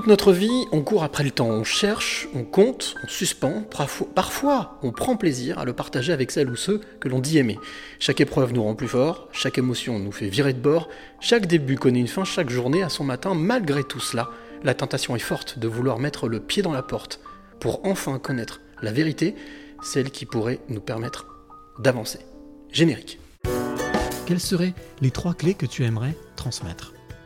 Toute notre vie, on court après le temps, on cherche, on compte, on suspend, parfois on prend plaisir à le partager avec celles ou ceux que l'on dit aimer. Chaque épreuve nous rend plus fort, chaque émotion nous fait virer de bord, chaque début connaît une fin, chaque journée a son matin. Malgré tout cela, la tentation est forte de vouloir mettre le pied dans la porte pour enfin connaître la vérité, celle qui pourrait nous permettre d'avancer. Générique. Quelles seraient les 3 clés que tu aimerais transmettre ?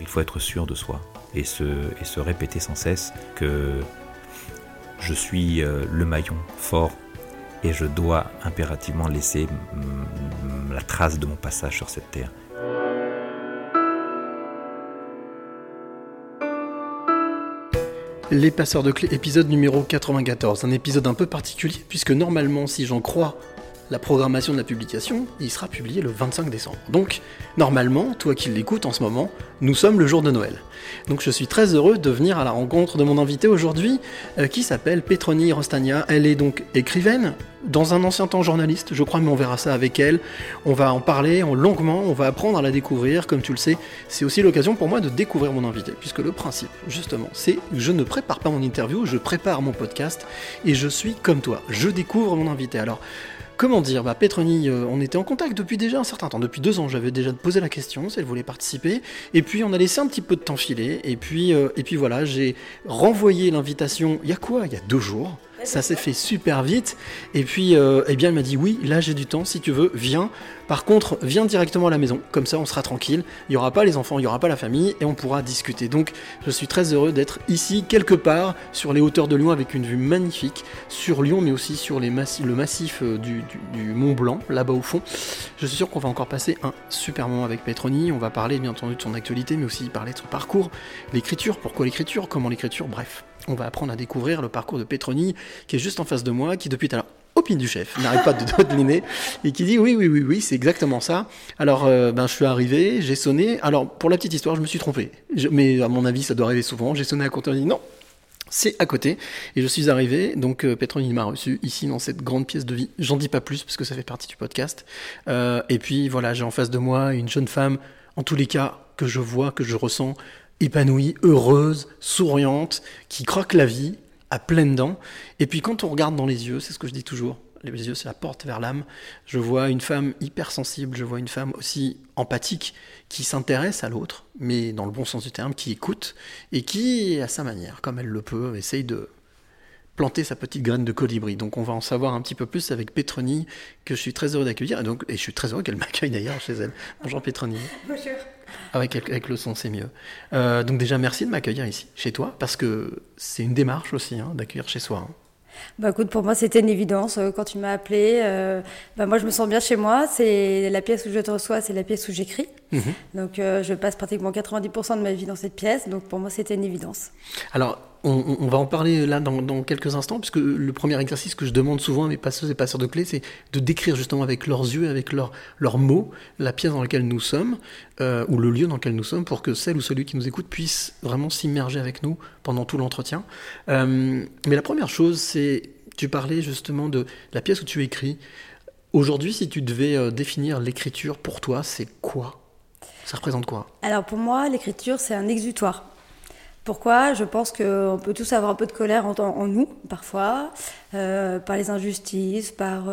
Il faut être sûr de soi. Et se répéter sans cesse que je suis le maillon fort et je dois impérativement laisser la trace de mon passage sur cette terre. Les passeurs de clés, épisode numéro 94. Un épisode un peu particulier puisque normalement, si j'en crois la programmation de la publication, il sera publié le 25 décembre. Donc, normalement, toi qui l'écoutes en ce moment, nous sommes le jour de Noël. Donc je suis très heureux de venir à la rencontre de mon invitée aujourd'hui, qui s'appelle Petronille Rostagnat. Elle est donc écrivaine, dans un ancien temps journaliste, je crois, mais on verra ça avec elle. On va en parler longuement, on va apprendre à la découvrir. Comme tu le sais, c'est aussi l'occasion pour moi de découvrir mon invité, puisque le principe, justement, c'est que je ne prépare pas mon interview, je prépare mon podcast, et je suis comme toi, je découvre mon invité. Alors, comment dire, Petronille, on était en contact depuis déjà un certain temps, depuis 2 ans, j'avais déjà posé la question si elle voulait participer, et puis on a laissé un petit peu de temps filer, et puis voilà, j'ai renvoyé l'invitation, il y a 2 jours, ça s'est fait super vite, et puis elle m'a dit oui, là j'ai du temps, si tu veux, viens, par contre, viens directement à la maison, comme ça on sera tranquille, il n'y aura pas les enfants, il n'y aura pas la famille, et on pourra discuter. Donc je suis très heureux d'être ici, quelque part, sur les hauteurs de Lyon, avec une vue magnifique, sur Lyon, mais aussi sur le massif du Mont Blanc, là-bas au fond. Je suis sûr qu'on va encore passer un super moment avec Petronille. On va parler bien entendu de son actualité, mais aussi parler de son parcours, l'écriture, pourquoi l'écriture, comment l'écriture, bref. On va apprendre à découvrir le parcours de Petronille, qui est juste en face de moi, qui depuis tout à l'heure opine du chef, n'arrête pas de dominer, et qui dit oui, c'est exactement ça. Alors, je suis arrivé, j'ai sonné. Alors, pour la petite histoire, je me suis trompé. Mais à mon avis, ça doit arriver souvent. J'ai sonné à compte, on dit non, c'est à côté, et je suis arrivé, donc Petronille m'a reçu ici dans cette grande pièce de vie. J'en dis pas plus, parce que ça fait partie du podcast. Et puis, voilà, j'ai en face de moi une jeune femme, en tous les cas, que je vois, que je ressens, épanouie, heureuse, souriante, qui croque la vie à pleines dents. Et puis quand on regarde dans les yeux, c'est ce que je dis toujours, les yeux c'est la porte vers l'âme, je vois une femme hypersensible, je vois une femme aussi empathique, qui s'intéresse à l'autre, mais dans le bon sens du terme, qui écoute, et qui, à sa manière, comme elle le peut, essaye de planter sa petite graine de colibri. Donc on va en savoir un petit peu plus avec Petronille, que je suis très heureux d'accueillir, et je suis très heureux qu'elle m'accueille d'ailleurs chez elle. Bonjour Petronille. Bonjour. Avec le son, c'est mieux. Donc déjà, merci de m'accueillir ici, chez toi, parce que c'est une démarche aussi, d'accueillir chez soi. Bah écoute, pour moi, c'était une évidence. Quand tu m'as appelée, moi, je me sens bien chez moi. C'est la pièce où je te reçois, c'est la pièce où j'écris. Mmh. Donc, je passe pratiquement 90% de ma vie dans cette pièce. Donc, pour moi, c'était une évidence. Alors, on va en parler là dans quelques instants, puisque le premier exercice que je demande souvent à mes passeuses et passeurs de clés, c'est de décrire justement avec leurs yeux, avec leurs mots, la pièce dans laquelle nous sommes, ou le lieu dans lequel nous sommes, pour que celle ou celui qui nous écoute puisse vraiment s'immerger avec nous pendant tout l'entretien. Mais la première chose, c'est, tu parlais justement de la pièce où tu écris. Aujourd'hui, si tu devais définir l'écriture pour toi, c'est quoi ? Ça représente quoi ? Alors pour moi, l'écriture, c'est un exutoire. Pourquoi ? Je pense qu'on peut tous avoir un peu de colère en nous, parfois, par les injustices, par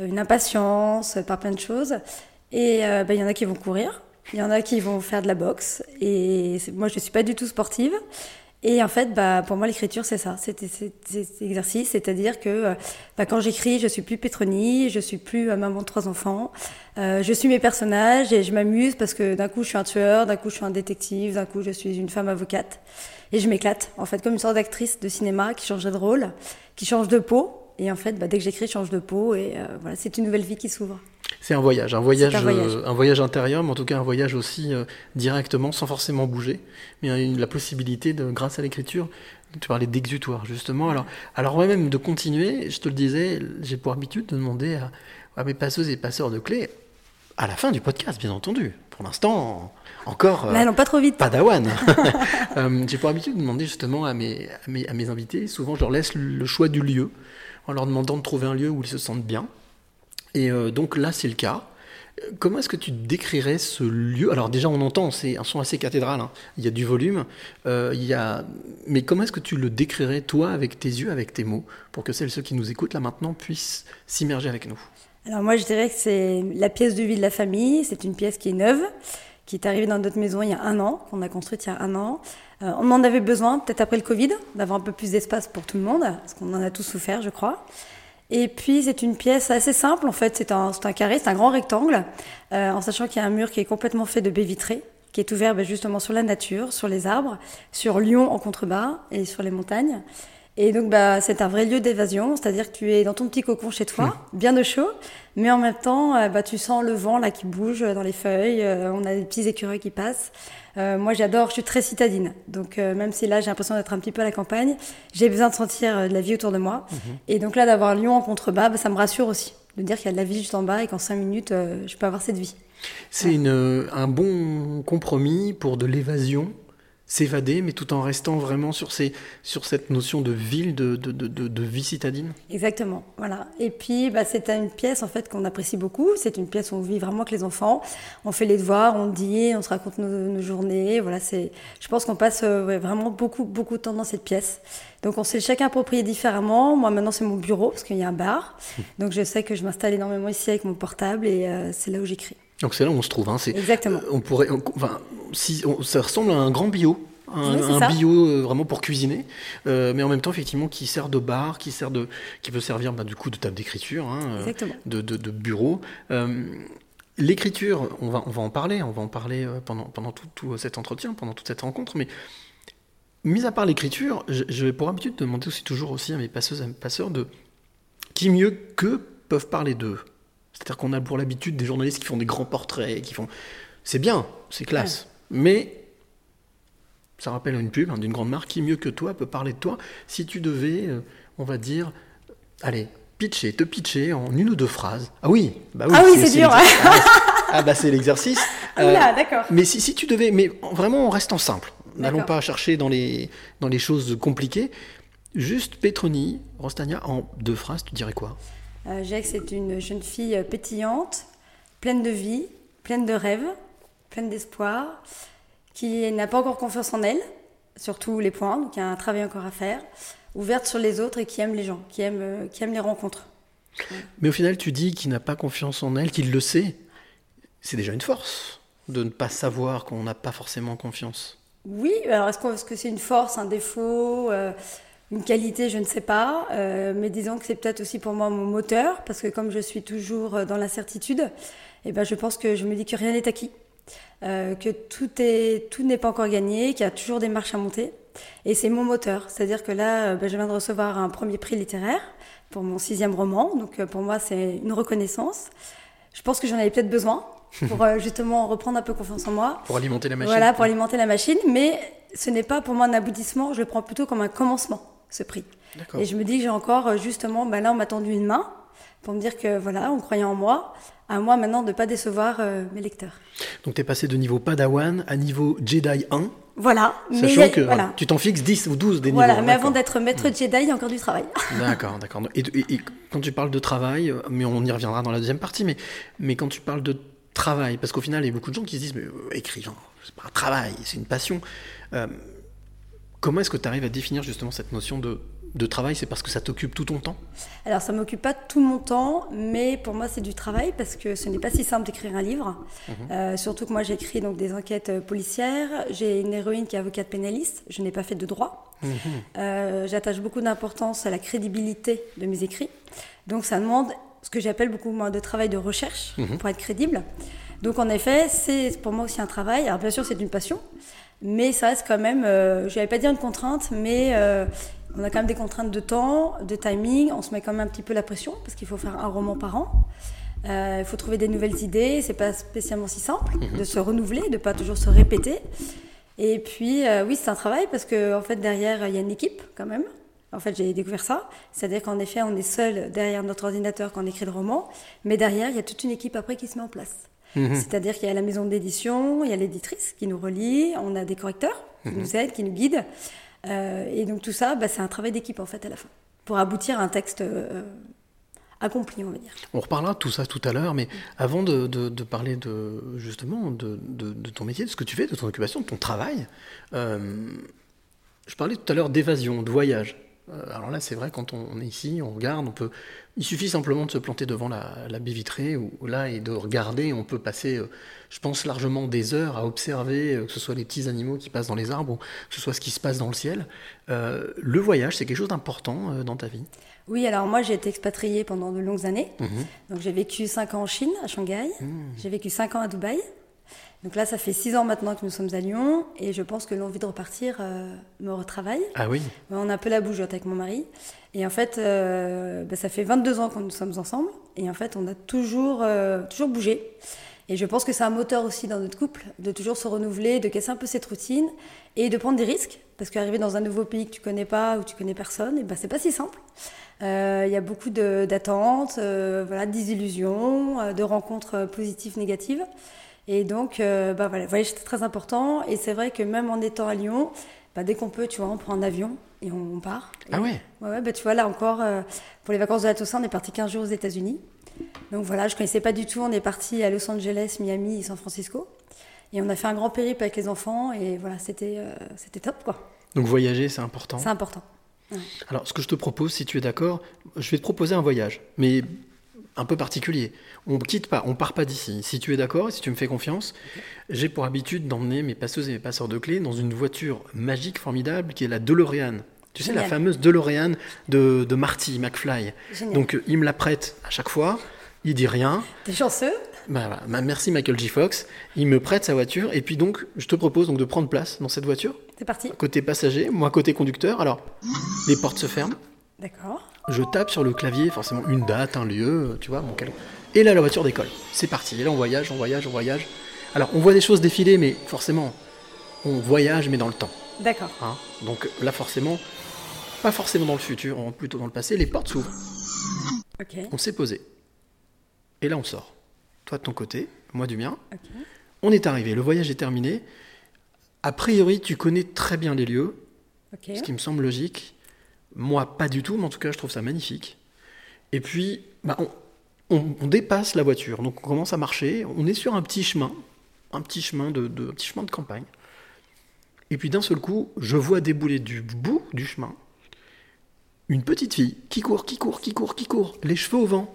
une impatience, par plein de choses. Et y en a qui vont courir, il y en a qui vont faire de la boxe. Et moi, je ne suis pas du tout sportive. Et en fait, pour moi, l'écriture, c'est ça, c'est l'exercice. C'est-à-dire que quand j'écris, je ne suis plus Petronille, je ne suis plus maman de 3 enfants. Je suis mes personnages et je m'amuse parce que d'un coup, je suis un tueur, d'un coup, je suis un détective, d'un coup, je suis une femme avocate. Et je m'éclate, en fait, comme une sorte d'actrice de cinéma qui changerait de rôle, qui change de peau. Et en fait, dès que j'écris, je change de peau. Et voilà, c'est une nouvelle vie qui s'ouvre. C'est un voyage intérieur, mais en tout cas un voyage aussi directement, sans forcément bouger. Mais la possibilité, grâce à l'écriture, Tu parlais d'exutoire, justement. Alors moi-même, de continuer, je te le disais, j'ai pour habitude de demander à mes passeuses et passeurs de clés, à la fin du podcast, bien entendu. Pour l'instant, encore... Mais allons pas trop vite. Padawan. J'ai pour habitude de demander justement à mes invités, souvent je leur laisse le choix du lieu, en leur demandant de trouver un lieu où ils se sentent bien. Et donc là, c'est le cas. Comment est-ce que tu décrirais ce lieu ? Alors déjà, on entend, c'est un son assez cathédral, hein. Il y a du volume. Mais comment est-ce que tu le décrirais, toi, avec tes yeux, avec tes mots, pour que ceux qui nous écoutent, là maintenant, puissent s'immerger avec nous ? Alors moi, je dirais que c'est la pièce de vie de la famille. C'est une pièce qui est neuve, qui est arrivée dans notre maison il y a un an, qu'on a construite il y a un an. On en avait besoin, peut-être après le Covid, d'avoir un peu plus d'espace pour tout le monde, parce qu'on en a tous souffert, je crois. Et puis, c'est une pièce assez simple, en fait. C'est un carré, c'est un grand rectangle, en sachant qu'il y a un mur qui est complètement fait de baies vitrées, qui est ouvert justement sur la nature, sur les arbres, sur Lyon en contrebas et sur les montagnes. Et donc, c'est un vrai lieu d'évasion, c'est-à-dire que tu es dans ton petit cocon chez toi, bien au chaud, mais en même temps, tu sens le vent là qui bouge dans les feuilles, on a des petits écureuils qui passent. Moi, j'adore, je suis très citadine, donc même si là, j'ai l'impression d'être un petit peu à la campagne, j'ai besoin de sentir de la vie autour de moi. Mmh. Et donc là, d'avoir un lion en contrebas, ça me rassure aussi, de dire qu'il y a de la vie juste en bas et qu'en 5 minutes, je peux avoir cette vie. C'est un bon compromis pour de l'évasion, s'évader, mais tout en restant vraiment sur cette notion de ville, de vie citadine. Exactement, voilà. Et puis, c'est une pièce, en fait, qu'on apprécie beaucoup. C'est une pièce où on vit vraiment avec les enfants. On fait les devoirs, on dit, on se raconte nos journées. Voilà, je pense qu'on passe vraiment beaucoup, beaucoup de temps dans cette pièce. Donc, on s'est chacun approprié différemment. Moi, maintenant, c'est mon bureau, parce qu'il y a un bar. Donc, je sais que je m'installe énormément ici avec mon portable, et c'est là où j'écris. Donc c'est là où on se trouve, hein. Exactement. Ça ressemble à un grand bio, un bio vraiment pour cuisiner, mais en même temps effectivement qui sert de bar, qui peut servir du coup de table d'écriture, hein, de bureau. L'écriture, on va en parler pendant tout cet entretien, pendant toute cette rencontre, mais mis à part l'écriture, j'ai pour habitude de demander toujours à mes passeuses, à mes passeurs de qui mieux qu'eux peuvent parler d'eux. C'est-à-dire qu'on a pour l'habitude des journalistes qui font des grands portraits, c'est bien, c'est classe, mais ça rappelle une pub d'une grande marque qui, mieux que toi, peut parler de toi. Si tu devais, on va dire, allez, te pitcher en 1 ou 2 phrases. Ah oui, c'est dur. C'est l'exercice. Là, d'accord. Mais si tu devais, mais vraiment en restant simple, n'allons pas chercher dans les choses compliquées, juste Petronille Rostagnat, en 2 phrases, tu dirais quoi ? Jacques, c'est une jeune fille pétillante, pleine de vie, pleine de rêves, pleine d'espoir, qui n'a pas encore confiance en elle, sur tous les points, donc il y a un travail encore à faire, ouverte sur les autres et qui aime les gens, qui aime les rencontres. Mais au final, tu dis qu'il n'a pas confiance en elle, qu'il le sait. C'est déjà une force de ne pas savoir qu'on n'a pas forcément confiance. Oui, alors est-ce que c'est une force, un défaut une qualité, je ne sais pas, mais disons que c'est peut-être aussi pour moi mon moteur, parce que comme je suis toujours dans l'incertitude, je pense que je me dis que rien n'est acquis, que tout n'est pas encore gagné, qu'il y a toujours des marches à monter, et c'est mon moteur. C'est-à-dire que là, je viens de recevoir un premier prix littéraire pour mon 6e roman, donc pour moi c'est une reconnaissance. Je pense que j'en avais peut-être besoin pour justement reprendre un peu confiance en moi. Pour alimenter la machine. Voilà, pour alimenter la machine, mais ce n'est pas pour moi un aboutissement, je le prends plutôt comme un commencement. Ce prix. D'accord. Et je me dis que j'ai encore, justement, là, on m'a tendu une main pour me dire que, voilà, on croyait en moi, à moi maintenant de ne pas décevoir mes lecteurs. Donc, tu es passé de niveau Padawan à niveau Jedi 1. Voilà. Sachant que tu t'en fixes 10 ou 12 des niveaux. Voilà, mais avant d'être maître Jedi, il y a encore du travail. D'accord. Et quand tu parles de travail, mais on y reviendra dans la deuxième partie, mais quand tu parles de travail, parce qu'au final, il y a beaucoup de gens qui se disent, mais écrivain, c'est pas un travail, c'est une passion. Comment est-ce que tu arrives à définir justement cette notion de travail ? C'est parce que ça t'occupe tout ton temps ? Alors, ça ne m'occupe pas tout mon temps, mais pour moi, c'est du travail parce que ce n'est pas si simple d'écrire un livre. Surtout que moi, j'écris donc des enquêtes policières. J'ai une héroïne qui est avocate pénaliste. Je n'ai pas fait de droit. J'attache beaucoup d'importance à la crédibilité de mes écrits. Donc, ça demande ce que j'appelle beaucoup moins de travail de recherche pour être crédible. Donc, en effet, c'est pour moi aussi un travail. Alors, bien sûr, c'est une passion. Mais ça reste quand même, je n'allais pas dire une contrainte, mais on a quand même des contraintes de temps, de timing. On se met quand même un petit peu la pression parce qu'il faut faire un roman par an. Il faut trouver des nouvelles idées. C'est pas spécialement si simple de se renouveler, de pas toujours se répéter. Et puis, oui, c'est un travail parce qu'en fait, derrière, il y a une équipe quand même. En fait, j'ai découvert ça. C'est-à-dire qu'en effet, on est seul derrière notre ordinateur quand on écrit le roman. Mais derrière, il y a toute une équipe après qui se met en place. Mmh. C'est-à-dire qu'il y a la maison d'édition, il y a l'éditrice qui nous relie, on a des correcteurs qui nous aident, qui nous guident. Et donc tout ça, bah, c'est un travail d'équipe en fait à la fin, pour aboutir à un texte accompli, on va dire. On reparlera de tout ça tout à l'heure, mais avant de parler de, justement de ton métier, de ce que tu fais, de ton occupation, de ton travail, je parlais tout à l'heure d'évasion, de voyage. Alors là, c'est vrai, quand on est ici, on regarde, on peut. Il suffit simplement de se planter devant la baie vitrée ou là et de regarder. On peut passer, je pense, largement des heures à observer, que ce soit les petits animaux qui passent dans les arbres ou que ce soit ce qui se passe dans le ciel. Le voyage, c'est quelque chose d'important dans ta vie. Oui, alors moi, j'ai été expatriée pendant de longues années. Donc j'ai vécu 5 ans en Chine, à Shanghai. J'ai vécu 5 ans à Dubaï. Donc là, ça fait 6 ans maintenant que nous sommes à Lyon et je pense que l'envie de repartir me retravaille. Ah oui. On a un peu la bougeotte avec mon mari. Et en fait, ça fait 22 ans que nous sommes ensemble et en fait, on a toujours bougé. Et je pense que c'est un moteur aussi dans notre couple de toujours se renouveler, de casser un peu cette routine et de prendre des risques. Parce qu'arriver dans un nouveau pays que tu connais pas ou tu connais personne, et c'est pas si simple. Il y a beaucoup d'attentes, d'illusions, de rencontres positives, négatives. Et donc, voyage, c'est très important. Et c'est vrai que même en étant à Lyon, dès qu'on peut, tu vois, on prend un avion et on part. Ah ouais. Ouais, tu vois, là encore, pour les vacances de la Toussaint, on est parti 15 jours aux États-Unis. Donc voilà, je ne connaissais pas du tout. On est parti à Los Angeles, Miami et San Francisco. Et on a fait un grand périple avec les enfants. Et voilà, c'était top, quoi. Donc voyager, c'est important. C'est important. Ouais. Alors, ce que je te propose, si tu es d'accord, je vais te proposer un voyage. Mais un peu particulier. On ne quitte pas, on ne part pas d'ici. Si tu es d'accord et si tu me fais confiance, j'ai pour habitude d'emmener mes passeuses et mes passeurs de clés dans une voiture magique, formidable, qui est la DeLorean. Tu sais, la fameuse DeLorean de Marty McFly. Génial. Donc, il me la prête à chaque fois. Il dit rien. T'es chanceux. Merci Michael J Fox. Il me prête sa voiture. Et puis donc, je te propose donc de prendre place dans cette voiture. C'est parti. Côté passager, moi côté conducteur. Alors, les portes se ferment. D'accord. Je tape sur le clavier, forcément une date, un lieu, tu vois, mon calendrier. Et là, la voiture décolle. C'est parti. Et là, on voyage. Alors, on voit des choses défiler, mais forcément, on voyage, mais dans le temps. D'accord. Hein ? Donc là, forcément, pas forcément dans le futur, on rentre plutôt dans le passé. Les portes s'ouvrent. Ok. On s'est posé. Et là, on sort. Toi de ton côté, moi du mien. Ok. On est arrivé. Le voyage est terminé. A priori, tu connais très bien les lieux. Ok. Ce qui me semble logique. Moi, pas du tout, mais en tout cas, je trouve ça magnifique. Et puis, on dépasse la voiture, donc on commence à marcher. On est sur un petit chemin de campagne. Et puis, d'un seul coup, je vois débouler du bout du chemin une petite fille qui court, les cheveux au vent,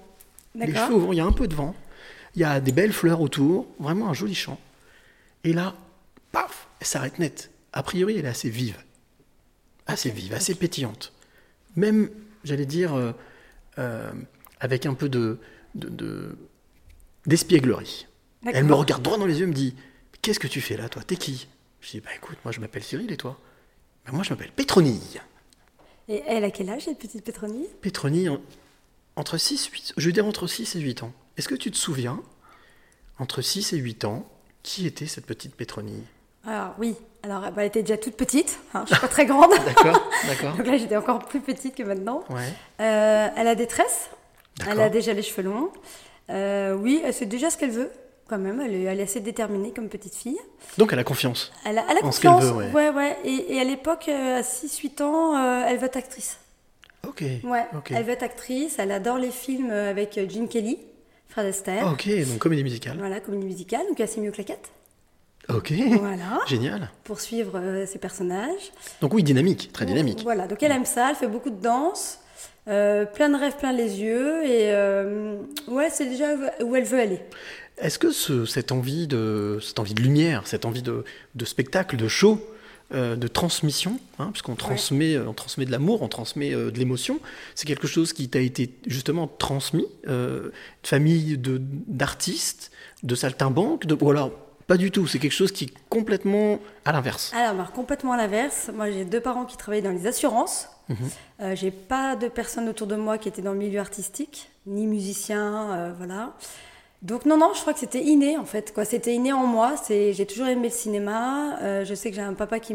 il y a un peu de vent, il y a des belles fleurs autour, vraiment un joli champ. Et là, paf, elle s'arrête net. A priori, elle est assez vive, assez pétillante. Même, j'allais dire, avec un peu d'espièglerie. D'accord. Elle me regarde droit dans les yeux et me dit « Qu'est-ce que tu fais là, toi? T'es qui ?» Je dis « Écoute, moi je m'appelle Cyril et toi ?»« Moi je m'appelle Petronille. » Et elle a quel âge, cette petite Petronille ? Petronille, entre 6 et 8 ans. Est-ce que tu te souviens, entre 6 et 8 ans, qui était cette petite Petronille ? Alors oui, elle était déjà toute petite, je ne suis pas très grande. D'accord. Donc là, j'étais encore plus petite que maintenant. Ouais. Elle a des tresses, d'accord. Elle a déjà les cheveux longs. Oui, elle sait déjà ce qu'elle veut, quand même. Elle est assez déterminée comme petite fille. Donc elle a confiance. Elle a confiance. Ce qu'elle veut, ouais. Et à l'époque, à 6-8 ans, elle veut être actrice. Ok. Ouais, okay. Elle veut être actrice, elle adore les films avec Gene Kelly, Fred Astaire. Ok, donc comédie musicale. Voilà, comédie musicale, donc elle sait mieux que la claquette. Ok, voilà. Génial. Pour suivre ses personnages. Donc oui, dynamique, très dynamique. Voilà, donc elle aime ça, elle fait beaucoup de danse, plein de rêves, plein les yeux, et c'est déjà où elle veut aller. Est-ce que cette envie de lumière, cette envie de spectacle, de show, de transmission, puisqu'on transmet de l'amour, on transmet de l'émotion, c'est quelque chose qui t'a été justement transmis, de famille d'artistes, de saltimbanques, ou alors... Pas du tout, c'est quelque chose qui est complètement à l'inverse. Alors, complètement à l'inverse. Moi, j'ai 2 parents qui travaillaient dans les assurances. Mmh. J'ai pas de personnes autour de moi qui étaient dans le milieu artistique, ni musiciens, Donc non, je crois que c'était inné en fait, quoi. C'était inné en moi, j'ai toujours aimé le cinéma, je sais que j'ai un papa qui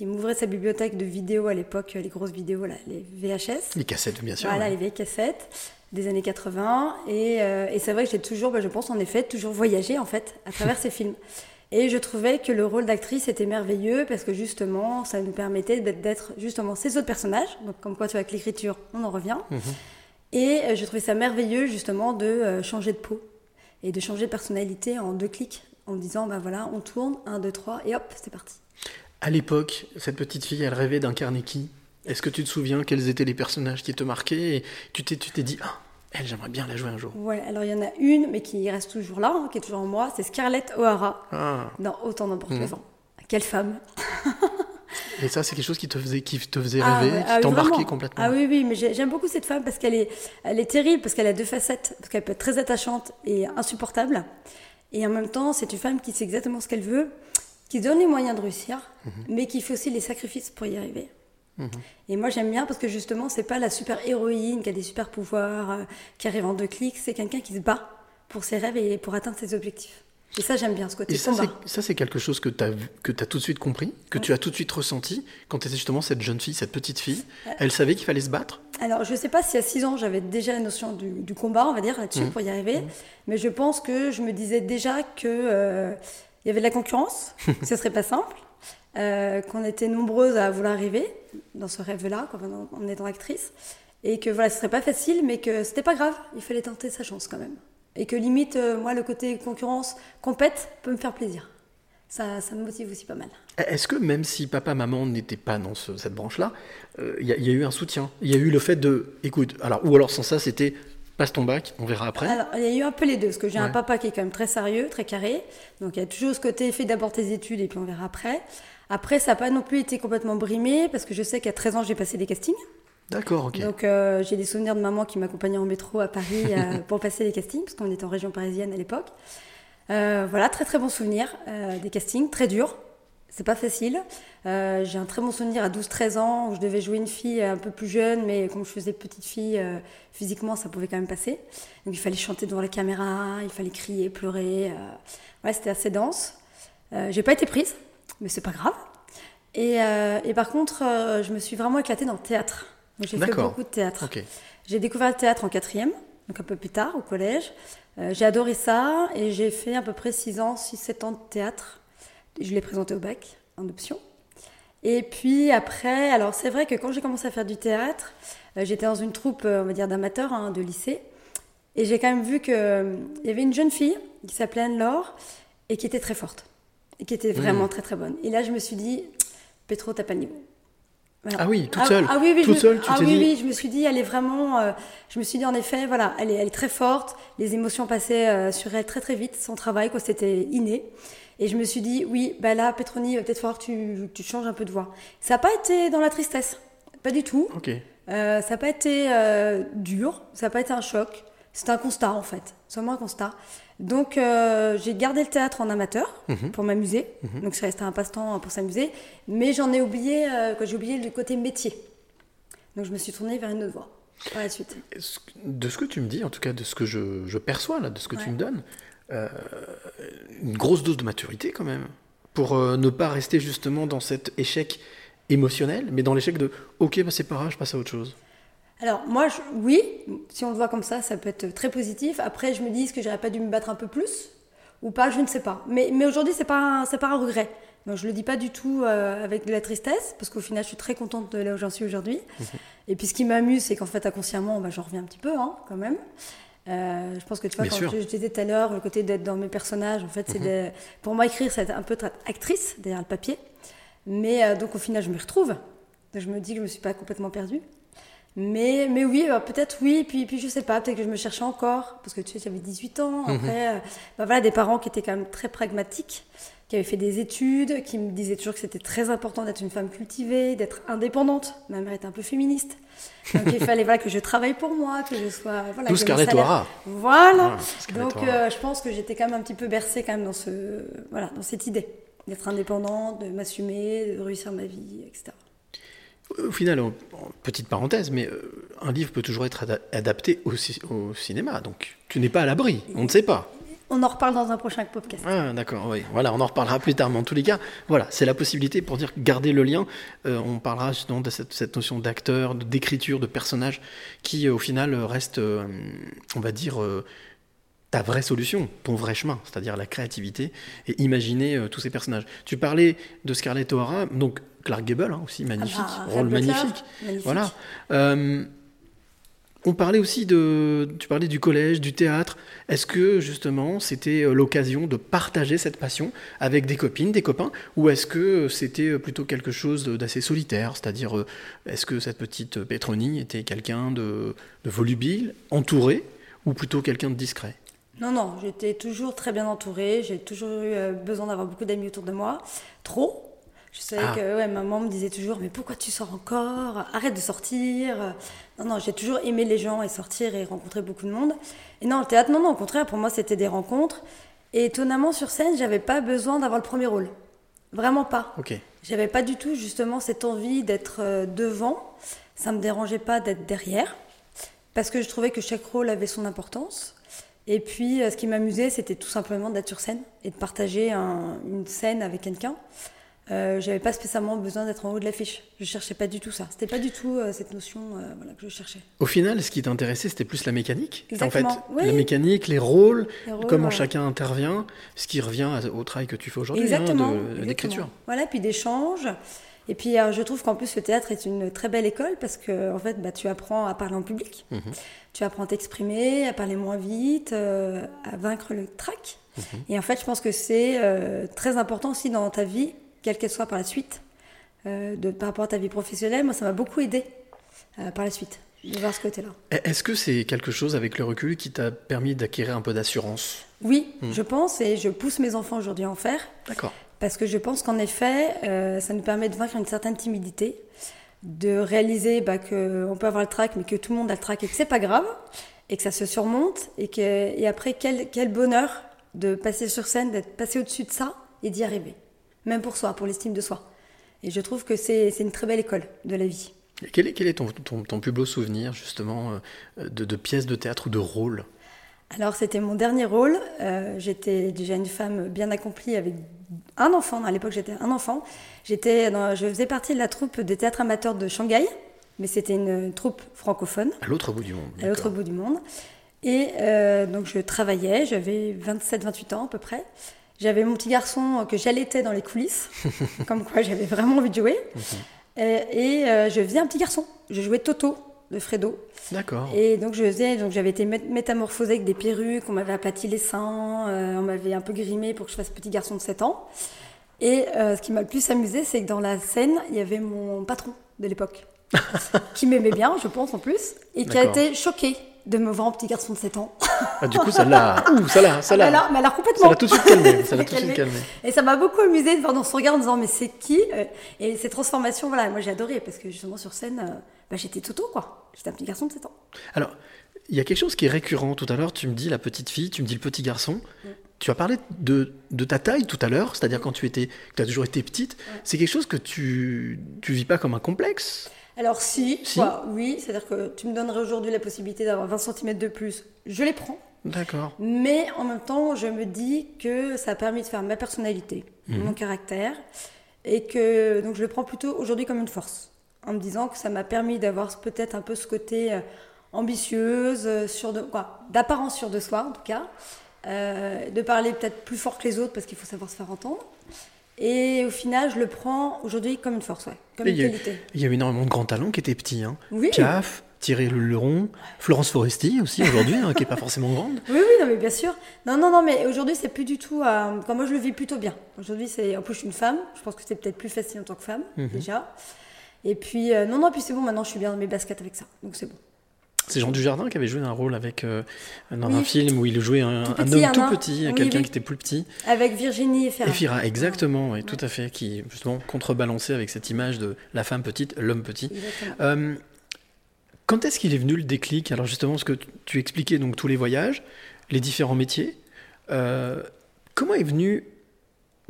m'ouvrait sa bibliothèque de vidéos à l'époque, les grosses vidéos, là, les VHS. Les cassettes bien sûr. Voilà, ouais. Les vieilles cassettes des années 80 et c'est vrai que j'ai toujours, je pense en effet, toujours voyagé en fait à travers ces films. Et je trouvais que le rôle d'actrice était merveilleux parce que justement, ça nous permettait d'être justement ces autres personnages, donc comme quoi tu vois, avec l'écriture, on en revient. Mmh. Et je trouvais ça merveilleux justement de changer de peau et de changer de personnalité en 2 clics, en me disant, voilà, on tourne, 1, 2, 3, et hop, c'est parti. À l'époque, cette petite fille, elle rêvait d'incarner qui ? Est-ce que tu te souviens quels étaient les personnages qui te marquaient ? Et tu t'es dit, elle, j'aimerais bien la jouer un jour. Ouais, alors il y en a une, mais qui reste toujours là, qui est toujours en moi, c'est Scarlett O'Hara, dans Autant n'importe quoi. Quelle femme. Et ça, c'est quelque chose qui te faisait rêver, qui t'embarquait vraiment. Complètement. Ah oui, mais j'aime beaucoup cette femme parce qu'elle est terrible, parce qu'elle a 2 facettes, parce qu'elle peut être très attachante et insupportable. Et en même temps, c'est une femme qui sait exactement ce qu'elle veut, qui donne les moyens de réussir, mais qui fait aussi les sacrifices pour y arriver. Et moi j'aime bien parce que justement c'est pas la super héroïne qui a des super pouvoirs qui arrive en 2 clics, c'est quelqu'un qui se bat pour ses rêves et pour atteindre ses objectifs, et ça j'aime bien ce côté combat. Ça c'est quelque chose que tu as tout de suite compris, que tu as tout de suite ressenti quand tu étais justement cette jeune fille, cette petite fille. Elle savait qu'il fallait se battre. Alors je sais pas si à 6 ans j'avais déjà la notion du combat, on va dire, là-dessus pour y arriver, mais je pense que je me disais déjà que il y avait de la concurrence, que ce serait pas simple. Qu'on était nombreuses à vouloir arriver dans ce rêve-là, en étant actrice, et que voilà, ce serait pas facile, mais que c'était pas grave, il fallait tenter sa chance quand même, et que limite, moi, le côté concurrence, compète, peut me faire plaisir. Ça me motive aussi pas mal. Est-ce que même si papa, maman n'étaient pas dans cette branche-là, il y a eu un soutien, il y a eu le fait de, écoute, alors ou alors sans ça, c'était passe ton bac, on verra après. Alors, il y a eu un peu les deux, parce que j'ai un papa qui est quand même très sérieux, très carré, donc il y a toujours ce côté, fais d'abord tes études et puis on verra après. Après, ça n'a pas non plus été complètement brimé, parce que je sais qu'à 13 ans, j'ai passé des castings. D'accord, ok. Donc, j'ai des souvenirs de maman qui m'accompagnait en métro à Paris pour passer des castings, parce qu'on était en région parisienne à l'époque. Voilà, très très bon souvenir des castings, très dur, c'est pas facile. J'ai un très bon souvenir à 12-13 ans, où je devais jouer une fille un peu plus jeune, mais comme je faisais petite fille, physiquement, ça pouvait quand même passer. Donc, il fallait chanter devant la caméra, il fallait crier, pleurer. Voilà, c'était assez dense. J'ai pas été prise. Mais c'est pas grave. Et par contre, je me suis vraiment éclatée dans le théâtre. Donc, j'ai fait beaucoup de théâtre. Okay. J'ai découvert le théâtre en 4e, donc un peu plus tard, au collège. J'ai adoré ça et j'ai fait à peu près 6-7 ans de théâtre. Je l'ai présenté au bac, en option. Et puis après, alors c'est vrai que quand j'ai commencé à faire du théâtre, j'étais dans une troupe, on va dire, d'amateurs, de lycée. Et j'ai quand même vu qu'il y avait une jeune fille qui s'appelait Anne-Laure et qui était très forte. Et qui était vraiment très très bonne. Et là, je me suis dit, Pétro, t'as pas le niveau. Voilà. Ah oui, toute seule. Je me suis dit, elle est vraiment. Je me suis dit, en effet, voilà, elle est très forte. Les émotions passaient sur elle très très vite. Son travail, quoi, c'était inné. Et je me suis dit, oui, bah là, Pétronille, peut-être falloir que tu changes un peu de voix. Ça n'a pas été dans la tristesse, pas du tout. Okay. Ça n'a pas été dur. Ça n'a pas été un choc. C'est un constat en fait, seulement un constat. Donc j'ai gardé le théâtre en amateur pour m'amuser, donc ça restait un passe-temps pour s'amuser, mais j'ai oublié le côté métier. Donc je me suis tournée vers une autre voie par la suite. De ce que tu me dis, en tout cas de ce que je perçois là, de ce que tu me donnes, une grosse dose de maturité quand même, pour ne pas rester justement dans cet échec émotionnel, mais dans l'échec de « ok, bah, c'est pas grave, je passe à autre chose ». Alors moi, oui, si on le voit comme ça, ça peut être très positif. Après, je me dis, est-ce que j'aurais pas dû me battre un peu plus ou pas, je ne sais pas. Mais aujourd'hui, c'est pas un regret. Donc, je le dis pas du tout avec de la tristesse, parce qu'au final, je suis très contente de là où j'en suis aujourd'hui. Et puis, ce qui m'amuse, c'est qu'en fait, inconsciemment, j'en reviens un petit peu, quand même. Je pense que tu vois, je disais tout à l'heure, le côté d'être dans mes personnages, en fait, c'est pour moi écrire, c'est un peu actrice derrière le papier. Mais donc, au final, je me retrouve. Donc, je me dis que je me suis pas complètement perdue. Mais oui, peut-être oui, puis je sais pas, peut-être que je me cherchais encore, parce que tu sais, j'avais 18 ans, après, voilà, des parents qui étaient quand même très pragmatiques, qui avaient fait des études, qui me disaient toujours que c'était très important d'être une femme cultivée, d'être indépendante, ma mère était un peu féministe, donc il fallait voilà, que je travaille pour moi, que je sois... Voilà, tout Scarlett O'Hara. Voilà, donc je pense que j'étais quand même un petit peu bercée quand même dans cette idée, d'être indépendante, de m'assumer, de réussir ma vie, etc. Au final, petite parenthèse, mais un livre peut toujours être adapté au cinéma, donc tu n'es pas à l'abri, on ne sait pas. On en reparle dans un prochain podcast. Ah, d'accord, oui. Voilà, on en reparlera plus tard, mais en tous les cas, voilà, c'est la possibilité pour dire garder le lien. On parlera justement de cette notion d'acteur, d'écriture, de personnage qui, au final, reste, on va dire, ta vraie solution, ton vrai chemin, c'est-à-dire la créativité et imaginer tous ces personnages. Tu parlais de Scarlett O'Hara, donc Clark Gable hein, aussi, magnifique, rôle magnifique. Voilà. On parlait aussi tu parlais du collège, du théâtre. Est-ce que justement c'était l'occasion de partager cette passion avec des copines, des copains, ou est-ce que c'était plutôt quelque chose d'assez solitaire, c'est-à-dire est-ce que cette petite Petronille était quelqu'un de volubile, entouré, ou plutôt quelqu'un de discret ? Non, j'étais toujours très bien entourée. J'ai toujours eu besoin d'avoir beaucoup d'amis autour de moi, trop. Je savais que maman me disait toujours « Mais pourquoi tu sors encore ? Arrête de sortir !» Non, j'ai toujours aimé les gens et sortir et rencontrer beaucoup de monde. Et non, le théâtre, non, au contraire, pour moi, c'était des rencontres. Et étonnamment, sur scène, j'avais pas besoin d'avoir le premier rôle. Vraiment pas. Okay. J'avais pas du tout, justement, cette envie d'être devant. Ça me dérangeait pas d'être derrière. Parce que je trouvais que chaque rôle avait son importance. Et puis, ce qui m'amusait, c'était tout simplement d'être sur scène et de partager une scène avec quelqu'un. J'avais pas spécialement besoin d'être en haut de l'affiche. Je cherchais pas du tout ça. C'était pas du tout cette notion que je cherchais. Au final, ce qui t'intéressait, c'était plus la mécanique. Exactement. En fait, oui. La mécanique, les rôles comment chacun intervient, ce qui revient au travail que tu fais aujourd'hui, exactement. D'écriture. Voilà, puis d'échanges. Et puis, je trouve qu'en plus, le théâtre est une très belle école parce que, en fait, tu apprends à parler en public, tu apprends à t'exprimer, à parler moins vite, à vaincre le trac. Et en fait, je pense que c'est très important aussi dans ta vie. Quelle qu'elle soit par la suite, par rapport à ta vie professionnelle, moi ça m'a beaucoup aidé par la suite, de voir ce côté-là. Est-ce que c'est quelque chose avec le recul qui t'a permis d'acquérir un peu d'assurance ? Oui, je pense, et je pousse mes enfants aujourd'hui à en faire. D'accord. Parce que je pense qu'en effet, ça nous permet de vaincre une certaine timidité, de réaliser qu'on peut avoir le trac, mais que tout le monde a le trac et que c'est pas grave, et que ça se surmonte, et après quel bonheur de passer sur scène, d'être passé au-dessus de ça et d'y arriver. Même pour soi, pour l'estime de soi. Et je trouve que c'est une très belle école de la vie. Et quel est ton plus beau souvenir, justement, de pièces de théâtre ou de rôle ? Alors, c'était mon dernier rôle. J'étais déjà une femme bien accomplie avec un enfant. À l'époque, j'étais un enfant. Je faisais partie de la troupe des théâtres amateurs de Shanghai, mais c'était une troupe francophone. À l'autre bout du monde. D'accord. À l'autre bout du monde. Et donc, je travaillais. J'avais 27-28 ans, à peu près. J'avais mon petit garçon que j'allaitais dans les coulisses, comme quoi j'avais vraiment envie de jouer. Et je faisais un petit garçon. Je jouais Toto, de Fredo. D'accord. Et donc, j'avais été métamorphosée avec des perruques, on m'avait aplati les seins, on m'avait un peu grimée pour que je fasse petit garçon de 7 ans. Et ce qui m'a le plus amusée, c'est que dans la scène, il y avait mon patron de l'époque, qui m'aimait bien, je pense, en plus, et qui a été choqué de me voir en petit garçon de 7 ans. Ah, du coup, ça l'a. Mais alors complètement. Ça l'a tout de suite calmé. Et ça m'a beaucoup amusée de voir dans son regard en disant, mais c'est qui ? Et ces transformations, voilà, moi j'ai adoré parce que justement sur scène, j'étais Toto, quoi. J'étais un petit garçon de 7 ans. Alors, il y a quelque chose qui est récurrent. Tout à l'heure, tu me dis la petite fille, tu me dis le petit garçon. Tu as parlé de ta taille tout à l'heure, c'est-à-dire quand tu as toujours été petite. C'est quelque chose que tu vis pas comme un complexe ? Alors si. Quoi, oui, c'est-à-dire que tu me donnerais aujourd'hui la possibilité d'avoir 20 cm de plus, je les prends. D'accord. Mais en même temps, je me dis que ça a permis de faire ma personnalité, mon caractère, et que donc je le prends plutôt aujourd'hui comme une force, en me disant que ça m'a permis d'avoir peut-être un peu ce côté ambitieuse, d'apparence sûre de soi en tout cas, de parler peut-être plus fort que les autres parce qu'il faut savoir se faire entendre. Et au final, je le prends aujourd'hui comme une force, comme une qualité. Il y a eu énormément de grands talents qui étaient petits. Hein. Oui. Piaf, Thierry Le Luron, Florence Foresti aussi aujourd'hui, qui n'est pas forcément grande. Oui, non, mais bien sûr. Non, mais aujourd'hui, c'est plus du tout... moi, je le vis plutôt bien. Aujourd'hui, en plus, je suis une femme. Je pense que c'est peut-être plus facile en tant que femme, déjà. Et puis, puis c'est bon, maintenant, je suis bien dans mes baskets avec ça. Donc, c'est bon. C'est Jean Dujardin qui avait joué un rôle dans un film où il jouait un homme tout petit, quelqu'un qui était plus petit. Avec Virginie Efira. Efira, exactement, oui, tout à fait, qui justement contrebalançait avec cette image de la femme petite, l'homme petit. Quand est-ce qu'il est venu le déclic ? Alors justement, ce que tu expliquais, donc tous les voyages, les différents métiers, comment est venu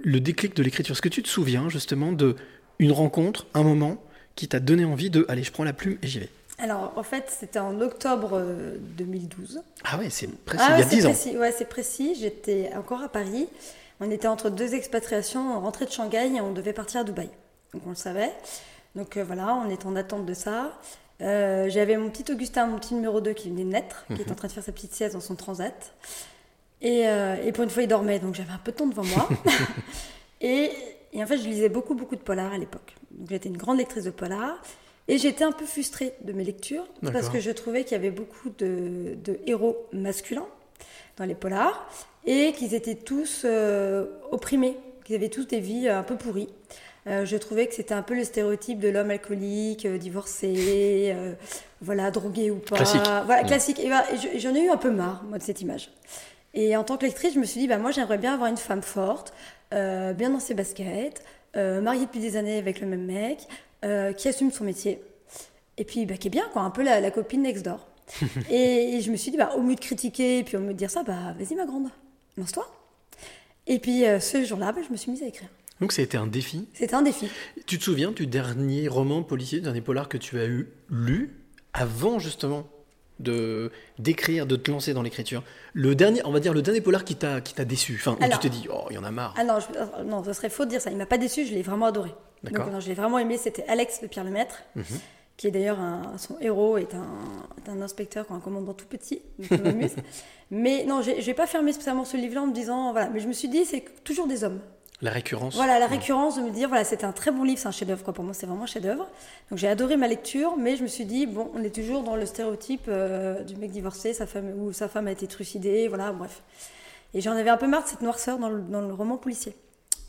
le déclic de l'écriture ? Est-ce que tu te souviens justement d'une rencontre, un moment qui t'a donné envie de « Allez, je prends la plume et j'y vais ». Alors, en fait, c'était en octobre 2012. Ah ouais, c'est précis, il y a 10 ans. Ouais, c'est précis. J'étais encore à Paris. On était entre deux expatriations, on rentrait de Shanghai et on devait partir à Dubaï. Donc, on le savait. Donc, voilà, on est en attente de ça. J'avais mon petit Augustin, mon petit numéro 2 qui venait de naître, qui était en train de faire sa petite sieste dans son transat. Et pour une fois, il dormait, donc j'avais un peu de temps devant moi. Et en fait, je lisais beaucoup de polars à l'époque. Donc, j'étais une grande lectrice de polars. Et j'étais un peu frustrée de mes lectures, parce que je trouvais qu'il y avait beaucoup de héros masculins dans les polars, et qu'ils étaient tous opprimés, qu'ils avaient tous des vies un peu pourries. Je trouvais que c'était un peu le stéréotype de l'homme alcoolique, divorcé, voilà, drogué ou pas. Classique. Voilà, classique. Et, j'en ai eu un peu marre, moi, de cette image. Et en tant que lectrice, je me suis dit, bah, moi, j'aimerais bien avoir une femme forte, bien dans ses baskets, mariée depuis des années avec le même mec, qui assume son métier et puis bah, qui est bien quoi, un peu la copine next door. Et je me suis dit bah, au mieux de critiquer et puis au mieux de dire ça, bah, vas-y ma grande, lance-toi. Et puis ce jour-là, bah, je me suis mise à écrire. Donc ça a été un défi. C'était un défi. Tu te souviens du dernier roman policier, du dernier polar que tu as lu avant justement d'écrire, de te lancer dans l'écriture? Le dernier, on va dire, le dernier polar qui t'a déçu, enfin, où tu t'es dit, oh, il y en a marre. Non, ce serait faux de dire ça, il m'a pas déçu, je l'ai vraiment adoré. D'accord. Donc, non, je l'ai vraiment aimé, c'était Alex de Pierre Lemaitre, qui est d'ailleurs, son héros est un inspecteur, un commandant tout petit, donc ça m'amuse. Mais non, j'ai pas fermé spécialement ce livre-là en me disant, voilà, mais je me suis dit, c'est toujours des hommes. La récurrence. Voilà, la récurrence de me dire, voilà, c'était un très bon livre, c'est un chef-d'œuvre, quoi. Pour moi, c'est vraiment un chef-d'œuvre. Donc, j'ai adoré ma lecture, mais je me suis dit, bon, on est toujours dans le stéréotype du mec divorcé, sa femme a été trucidée, voilà, bref. Et j'en avais un peu marre de cette noirceur dans le roman policier.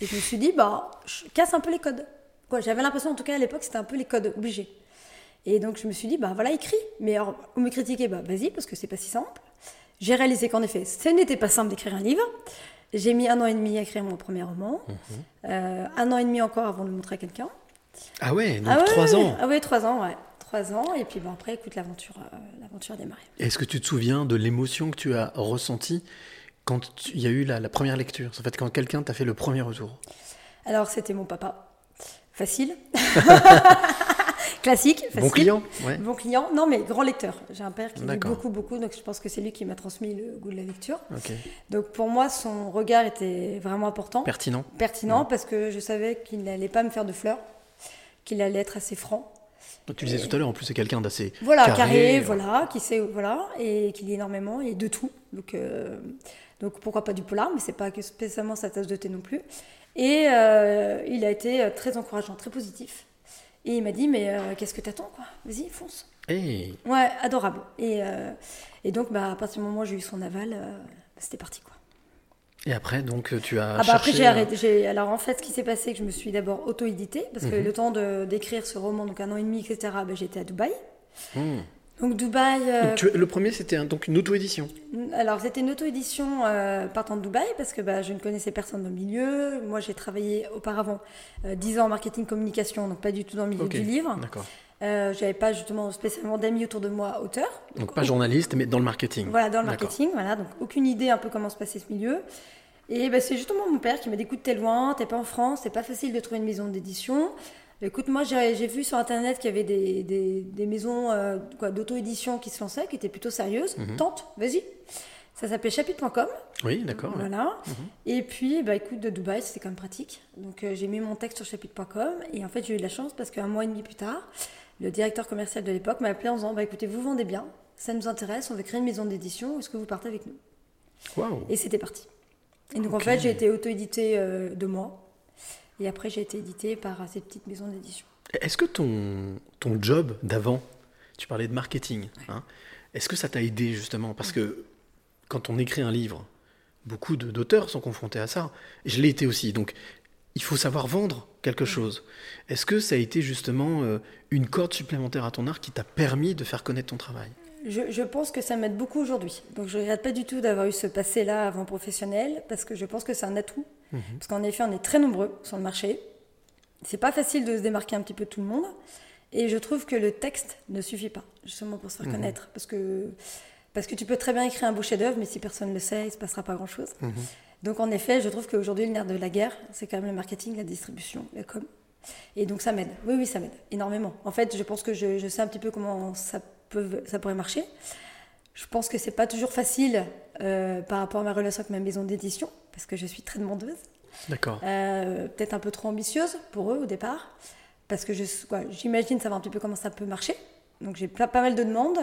Et je me suis dit, bah, je casse un peu les codes. Quoi, j'avais l'impression, en tout cas, à l'époque, c'était un peu les codes obligés. Et donc, je me suis dit, bah, voilà, écris. Mais alors, on me critiquait, bah, vas-y, parce que c'est pas si simple. J'ai réalisé qu'en effet, ce n'était pas simple d'écrire un livre. J'ai mis 1 an et demi à écrire mon premier roman, 1 an et demi encore avant de le montrer à quelqu'un. Ah ouais, donc 3 ans. Ah ouais, 3 ans, ouais. 3 ans, et puis bon, après, écoute, l'aventure a démarré. Est-ce que tu te souviens de l'émotion que tu as ressentie quand il y a eu la première lecture ? En fait, quand quelqu'un t'a fait le premier retour ? Alors, c'était mon papa. Facile. Classique, facile. Bon client. Ouais. Bon client. Non, mais grand lecteur. J'ai un père qui lit beaucoup, donc je pense que c'est lui qui m'a transmis le goût de la lecture. Okay. Donc pour moi, son regard était vraiment important. Pertinent, parce que je savais qu'il n'allait pas me faire de fleurs, qu'il allait être assez franc. Donc tu disais tout à l'heure, en plus, c'est quelqu'un d'assez carré, voilà, qui sait, voilà, et qui lit énormément, et de tout. Donc pourquoi pas du polar, mais c'est pas que spécialement sa tasse de thé non plus. Et il a été très encourageant, très positif. Et il m'a dit, mais qu'est-ce que t'attends, quoi ? Vas-y, fonce. Hey. Ouais, adorable. Et donc, bah, à partir du moment où j'ai eu son aval, c'était parti, quoi. Et après, donc, tu as cherché... Après, j'ai arrêté. Alors, en fait, ce qui s'est passé, que je me suis d'abord auto-éditée, parce que le temps d'écrire ce roman, donc 1 an et demi, etc., bah, j'étais à Dubaï. Donc, Dubaï... Donc, le premier, c'était une auto-édition. Alors, c'était une auto-édition partant de Dubaï, parce que bah, je ne connaissais personne dans le milieu. Moi, j'ai travaillé auparavant 10 ans en marketing-communication, donc pas du tout dans le milieu du livre. D'accord. Je n'avais pas justement spécialement d'amis autour de moi auteurs. Donc pas journaliste, mais dans le marketing. Voilà, dans le marketing. Voilà, donc aucune idée un peu comment se passait ce milieu. Et bah, c'est justement mon père qui m'a dit « Écoute, t'es loin, t'es pas en France, c'est pas facile de trouver une maison d'édition ». Écoute, moi j'ai vu sur internet qu'il y avait des maisons d'auto-édition qui se lançaient, qui étaient plutôt sérieuses. Tente, vas-y. Ça s'appelait chapitre.com. Oui, d'accord. Voilà. Et puis, bah, écoute, de Dubaï, c'était quand même pratique. Donc j'ai mis mon texte sur chapitre.com et en fait j'ai eu de la chance parce qu'1 mois et demi plus tard, le directeur commercial de l'époque m'a appelé en disant bah, écoutez, vous vendez bien, ça nous intéresse, on veut créer une maison d'édition, est-ce que vous partez avec nous ? Waouh ! Et c'était parti. Et donc en fait, j'ai été auto-éditée 2 mois. Et après, j'ai été éditée par ces petites maisons d'édition. Est-ce que ton job d'avant, tu parlais de marketing, est-ce que ça t'a aidé justement ? Parce que quand on écrit un livre, beaucoup d'auteurs sont confrontés à ça. Je l'ai été aussi, donc il faut savoir vendre quelque chose. Est-ce que ça a été justement une corde supplémentaire à ton art qui t'a permis de faire connaître ton travail ? Je pense que ça m'aide beaucoup aujourd'hui. Donc, je ne regrette pas du tout d'avoir eu ce passé-là avant professionnel, parce que je pense que c'est un atout. Parce qu'en effet, on est très nombreux sur le marché. C'est pas facile de se démarquer un petit peu de tout le monde. Et je trouve que le texte ne suffit pas, justement, pour se faire connaître. Parce que tu peux très bien écrire un beau chef-d'œuvre, mais si personne ne le sait, il ne se passera pas grand-chose. Donc, en effet, je trouve qu'aujourd'hui, le nerf de la guerre, c'est quand même le marketing, la distribution, la com. Et donc ça m'aide. Oui, ça m'aide énormément. En fait, je pense que je sais un petit peu comment ça pourrait marcher. Je pense que c'est pas toujours facile par rapport à ma relation avec ma maison d'édition, parce que je suis très demandeuse. D'accord. Peut-être un peu trop ambitieuse pour eux au départ, parce que j'imagine savoir un petit peu comment ça peut marcher. Donc j'ai pas mal de demandes.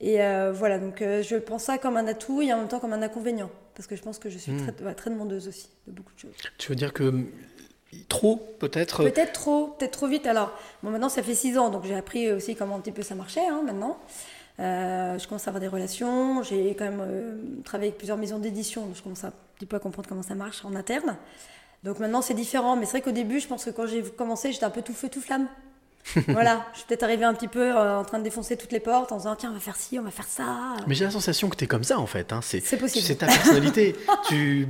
Et voilà, donc je pense ça comme un atout et en même temps comme un inconvénient, parce que je pense que je suis très demandeuse aussi de beaucoup de choses. Tu veux dire que trop, peut-être? Peut-être trop vite. Alors, bon, maintenant ça fait 6 ans, donc j'ai appris aussi comment un petit peu ça marchait maintenant. Je commence à avoir des relations, j'ai quand même travaillé avec plusieurs maisons d'édition, donc je commence un petit peu à comprendre comment ça marche en interne. Donc maintenant c'est différent, mais c'est vrai qu'au début, je pense que quand j'ai commencé, j'étais un peu tout feu, tout flamme. Voilà, je suis peut-être arrivée un petit peu en train de défoncer toutes les portes en disant tiens, on va faire ci, on va faire ça. Mais j'ai la sensation que t'es comme ça en fait. Hein. C'est possible. C'est ta personnalité. Tu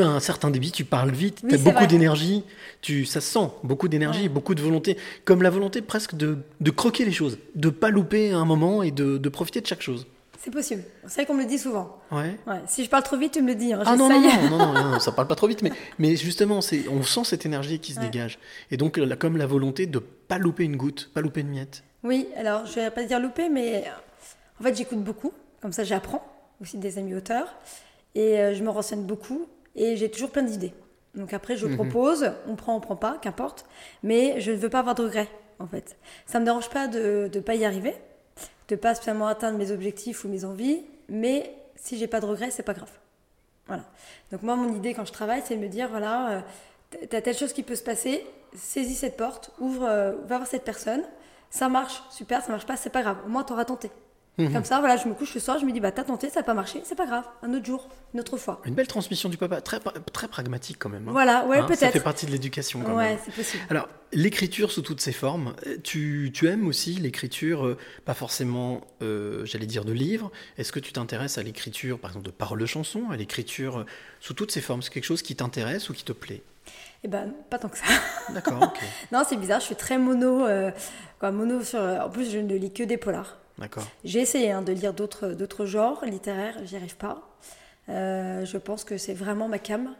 as un certain débit, tu parles vite, oui, t'as beaucoup d'énergie. Ça se sent, beaucoup d'énergie, beaucoup de volonté. Comme la volonté presque de croquer les choses, de pas louper un moment et de profiter de chaque chose. C'est possible. C'est vrai qu'on me le dit souvent. Ouais. Si je parle trop vite, tu me le dis. Non, ça parle pas trop vite. Mais justement, on sent cette énergie qui se dégage. Et donc, comme la volonté de pas louper une goutte, pas louper une miette. Oui, alors je vais pas dire louper, mais en fait, j'écoute beaucoup. Comme ça, j'apprends aussi des amis auteurs. Et je me renseigne beaucoup. Et j'ai toujours plein d'idées. Donc après, je propose. On prend pas, qu'importe. Mais je ne veux pas avoir de regrets, en fait. Ça me dérange pas de pas y arriver, de pas spécialement atteindre mes objectifs ou mes envies, mais si j'ai pas de regrets, c'est pas grave. Voilà. Donc moi, mon idée quand je travaille, c'est de me dire voilà, t'as telle chose qui peut se passer, saisis cette porte, ouvre, va voir cette personne, ça marche, super, ça marche pas, c'est pas grave, au moins t'auras tenté. Comme ça, voilà, je me couche le soir, je me dis t'as tenté, ça a pas marché, c'est pas grave, un autre jour, une autre fois. Une belle transmission du papa, très très pragmatique quand même. Hein. Voilà, peut-être. Ça fait partie de l'éducation quand même. Ouais, c'est possible. Alors, l'écriture sous toutes ses formes, tu aimes aussi l'écriture, pas forcément, j'allais dire de livres. Est-ce que tu t'intéresses à l'écriture, par exemple, de paroles de chansons, à l'écriture sous toutes ses formes, c'est quelque chose qui t'intéresse ou qui te plaît? Eh ben, pas tant que ça. D'accord. Ok. Non, c'est bizarre, je suis très mono sur. En plus, je ne lis que des polars. D'accord. J'ai essayé de lire d'autres genres littéraires, j'y arrive pas. Je pense que c'est vraiment ma came.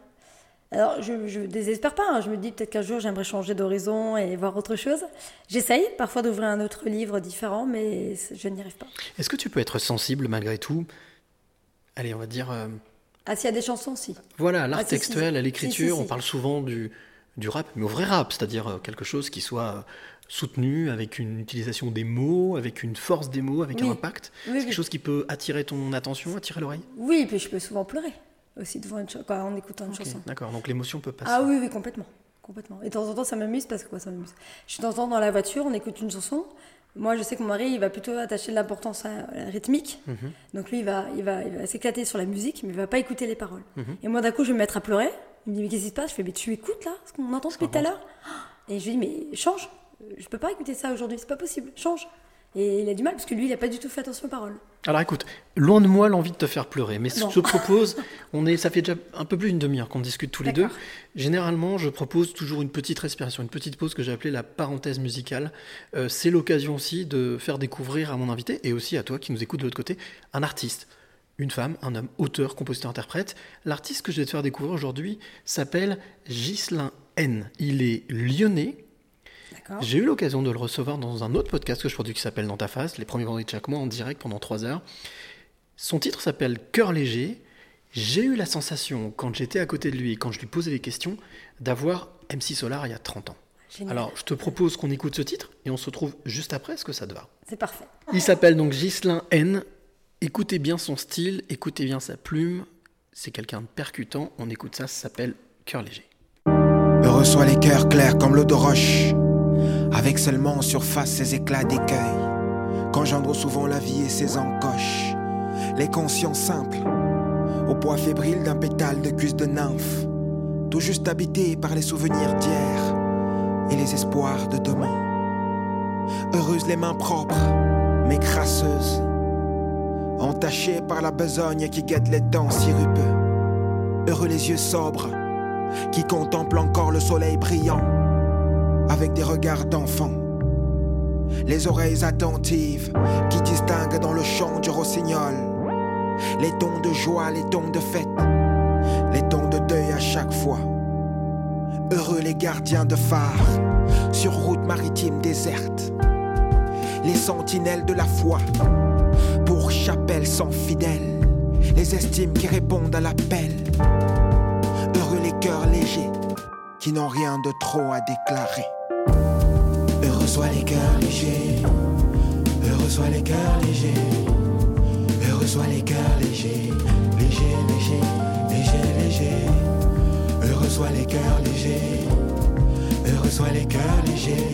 Alors je désespère pas, je me dis peut-être qu'un jour j'aimerais changer d'horizon et voir autre chose. J'essaye parfois d'ouvrir un autre livre différent, mais je n'y arrive pas. Est-ce que tu peux être sensible malgré tout? Allez, on va dire... s'il y a des chansons, si. Voilà, l'art textuel, à l'écriture, on parle souvent du rap, mais au vrai rap, c'est-à-dire quelque chose qui soit... soutenu, avec une utilisation des mots, avec une force des mots, avec un impact. Oui, c'est quelque chose qui peut attirer ton attention, attirer l'oreille. Oui, et puis je peux souvent pleurer aussi devant en écoutant une chanson. D'accord, donc l'émotion peut passer. Ah oui, complètement. Et de temps en temps, ça m'amuse parce que ça m'amuse. Je suis de temps en temps dans la voiture, on écoute une chanson. Moi, je sais que mon mari, il va plutôt attacher de l'importance à la rythmique. Donc lui, il va s'éclater sur la musique, mais il va pas écouter les paroles. Et moi, d'un coup, je vais me mettre à pleurer. Il me dit mais qu'est-ce qui se passe? Je fais mais tu écoutes là ce qu'on entend depuis tout à l'heure. Et je lui dis mais change. Je peux pas écouter ça aujourd'hui, c'est pas possible, change. Et il a du mal parce que lui, il a pas du tout fait attention aux paroles. Alors écoute, loin de moi l'envie de te faire pleurer, mais je te propose, ça fait déjà un peu plus d'une demi-heure qu'on discute tous les deux. Généralement, je propose toujours une petite respiration, une petite pause que j'ai appelée la parenthèse musicale. C'est l'occasion aussi de faire découvrir à mon invité, et aussi à toi qui nous écoutes de l'autre côté, un artiste. Une femme, un homme, auteur, compositeur, interprète. L'artiste que je vais te faire découvrir aujourd'hui s'appelle Ghislain N. Il est lyonnais. D'accord. J'ai eu l'occasion de le recevoir dans un autre podcast que je produis qui s'appelle Dans ta face, les premiers vendredis de chaque mois en direct pendant 3 heures. Son titre s'appelle Cœurs légers. J'ai eu la sensation, quand j'étais à côté de lui et quand je lui posais des questions, d'avoir MC Solar il y a 30 ans. Génial. Alors, je te propose qu'on écoute ce titre et on se retrouve juste après. Est-ce que ça te va? C'est parfait. Il s'appelle donc Ghislain N. Écoutez bien son style, écoutez bien sa plume. C'est quelqu'un de percutant. On écoute ça s'appelle Cœurs légers. Heureux soient les cœurs clairs comme l'eau de roche, avec seulement en surface ses éclats d'écueil, qu'engendre souvent la vie et ses encoches. Les consciences simples, au poids fébrile d'un pétale de cuisse de nymphe, tout juste habité par les souvenirs d'hier et les espoirs de demain. Heureuses les mains propres, mais crasseuses, entachées par la besogne qui guette les temps si rupeux. Heureux les yeux sobres, qui contemplent encore le soleil brillant avec des regards d'enfant. Les oreilles attentives qui distinguent dans le chant du rossignol les tons de joie, les tons de fête, les tons de deuil à chaque fois. heureux les gardiens de phare, sur route maritime déserte, les sentinelles de la foi, pour chapelle sans fidèles, les estimes qui répondent à l'appel, heureux les cœurs légers, qui n'ont rien de trop à déclarer. Heureux soient les cœurs légers, heureux soient les cœurs légers, heureux soient les cœurs légers, légers, légers, légers, légers. Heureux soient les cœurs légers, heureux soient les cœurs légers,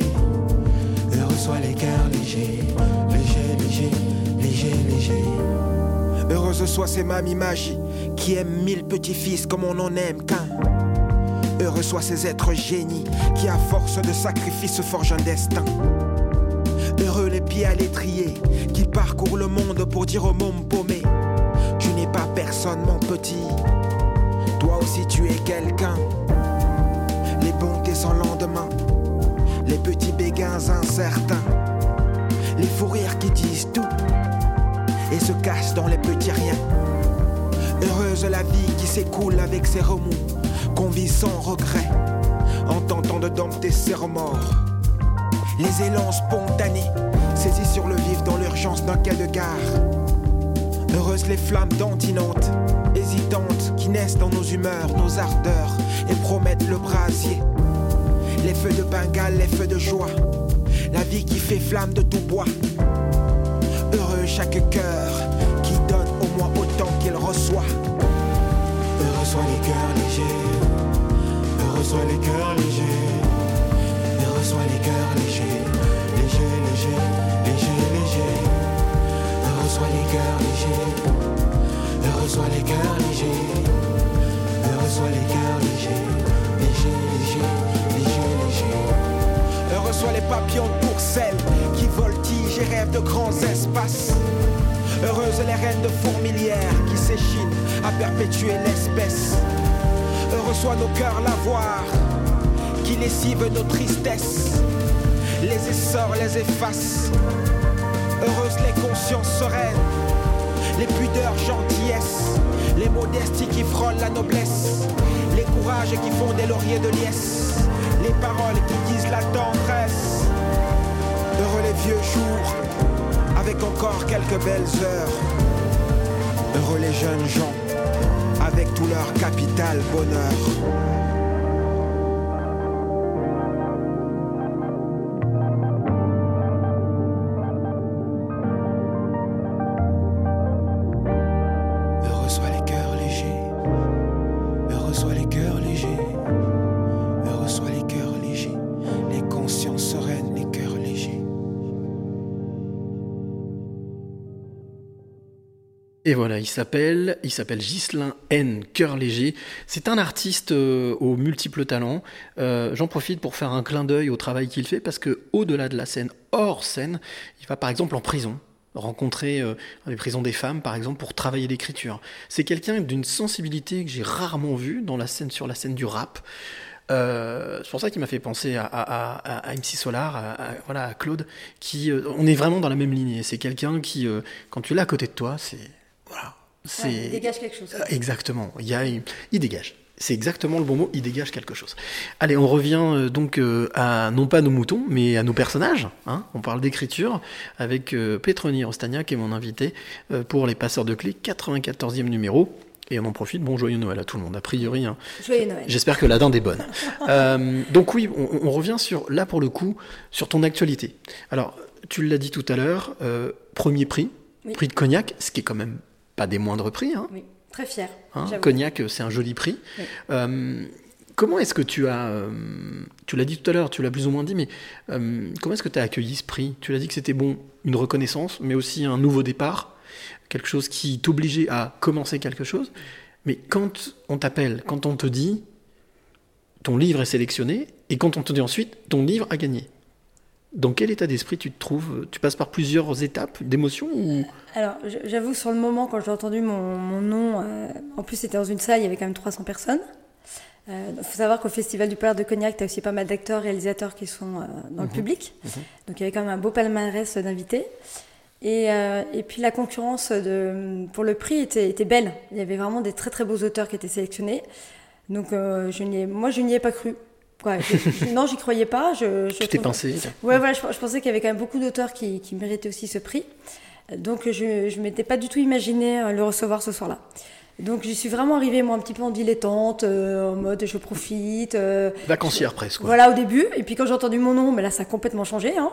heureux soient les cœurs légers, légers, légers, légers, légers. Heureuses soient ces mamies magies qui aiment 1000 petits-fils comme on n'en aime qu'un. Heureux soient ces êtres génies qui à force de sacrifices forgent un destin. Heureux les pieds à l'étrier qui parcourent le monde pour dire au monde paumé: tu n'es pas personne mon petit, toi aussi tu es quelqu'un. Les bontés sans lendemain, les petits béguins incertains, les fous rires qui disent tout et se cachent dans les petits riens. Heureuse la vie qui s'écoule avec ses remous, qu'on vit sans regret, en tentant de dompter ses remords. Les élans spontanés, saisis sur le vif dans l'urgence d'un quai de gare. Heureuses les flammes dentinantes, hésitantes, qui naissent dans nos humeurs, nos ardeurs, et promettent le brasier. Les feux de Bengale, les feux de joie, la vie qui fait flamme de tout bois. Heureux chaque cœur, qui donne au moins autant qu'il reçoit. Heureux soient les cœurs légers, heureux soient les cœurs légers, heureux soient les cœurs légers, légers, légers, légers, légers. Heureux soient les cœurs légers, heureux soient les cœurs légers, heureux soient les cœurs légers, légers, légers, légers, légers. Heureux soient les papillons de Courcelles qui voltigent et rêvent de grands espaces. Heureuses les reines de fourmilières qui s'échinent à perpétuer l'espèce. Heureux soient nos cœurs lavoirs qui lessivent nos tristesses, les essors les effacent. Heureuses les consciences sereines, les pudeurs gentillesses, les modesties qui frôlent la noblesse, les courages qui font des lauriers de liesse, les paroles qui disent la tendresse. Heureux les vieux jours avec encore quelques belles heures, heureux les jeunes gens avec tout leur capital bonheur. Et voilà, il s'appelle Ghislain N, Cœurs légers. C'est un artiste aux multiples talents. J'en profite pour faire un clin d'œil au travail qu'il fait, parce que au-delà de la scène, hors scène, il va par exemple en prison, rencontrer les prisons des femmes par exemple pour travailler l'écriture. C'est quelqu'un d'une sensibilité que j'ai rarement vue dans la scène, sur la scène du rap. C'est pour ça qu'il m'a fait penser à MC Solar, à Claude, qui on est vraiment dans la même lignée. C'est quelqu'un qui, quand tu l'as à côté de toi, c'est voilà, c'est... Ouais, il dégage quelque chose. Exactement, il dégage. C'est exactement le bon mot, il dégage quelque chose. Allez, on revient à, non pas nos moutons, mais à nos personnages. Hein. On parle d'écriture avec Petronille Rostagnat, qui est mon invité pour les Passeurs de Clés, 94e numéro. Et on en profite, bon, joyeux Noël à tout le monde, a priori. Hein. Joyeux Noël. J'espère que la dinde est bonne. Donc oui, on revient là pour le coup, sur ton actualité. Alors, tu l'as dit tout à l'heure, premier prix, oui. Prix de Cognac, ce qui est quand même... pas des moindres prix. Hein. Oui, très fière. Hein, Cognac, c'est un joli prix. Oui. Comment est-ce que tu as... tu l'as dit tout à l'heure, tu l'as plus ou moins dit, mais comment est-ce que tu as accueilli ce prix ? Tu l'as dit que c'était bon, une reconnaissance, mais aussi un nouveau départ, quelque chose qui t'obligeait à commencer quelque chose. Mais quand on t'appelle, quand on te dit ton livre est sélectionné, et quand on te dit ensuite ton livre a gagné, dans quel état d'esprit tu te trouves ? Tu passes par plusieurs étapes d'émotion ou... Alors, j'avoue, sur le moment, quand j'ai entendu mon nom, en plus c'était dans une salle, il y avait quand même 300 personnes. Il faut savoir qu'au Festival du Palais de Cognac, tu as aussi pas mal d'acteurs, réalisateurs qui sont dans le public. Mmh. Donc il y avait quand même un beau palmarès d'invités. Et puis la concurrence pour le prix était belle. Il y avait vraiment des très très beaux auteurs qui étaient sélectionnés. Donc moi, je n'y ai pas cru. Ouais, non, j'y croyais pas. Tu t'es pincé. Ouais, voilà, je pensais qu'il y avait quand même beaucoup d'auteurs qui méritaient aussi ce prix. Donc, je ne m'étais pas du tout imaginé le recevoir ce soir-là. Donc, j'y suis vraiment arrivée, moi, un petit peu en dilettante, en mode je profite. Vacancière presque. Voilà, au début. Et puis, quand j'ai entendu mon nom, mais là, ça a complètement changé. Hein.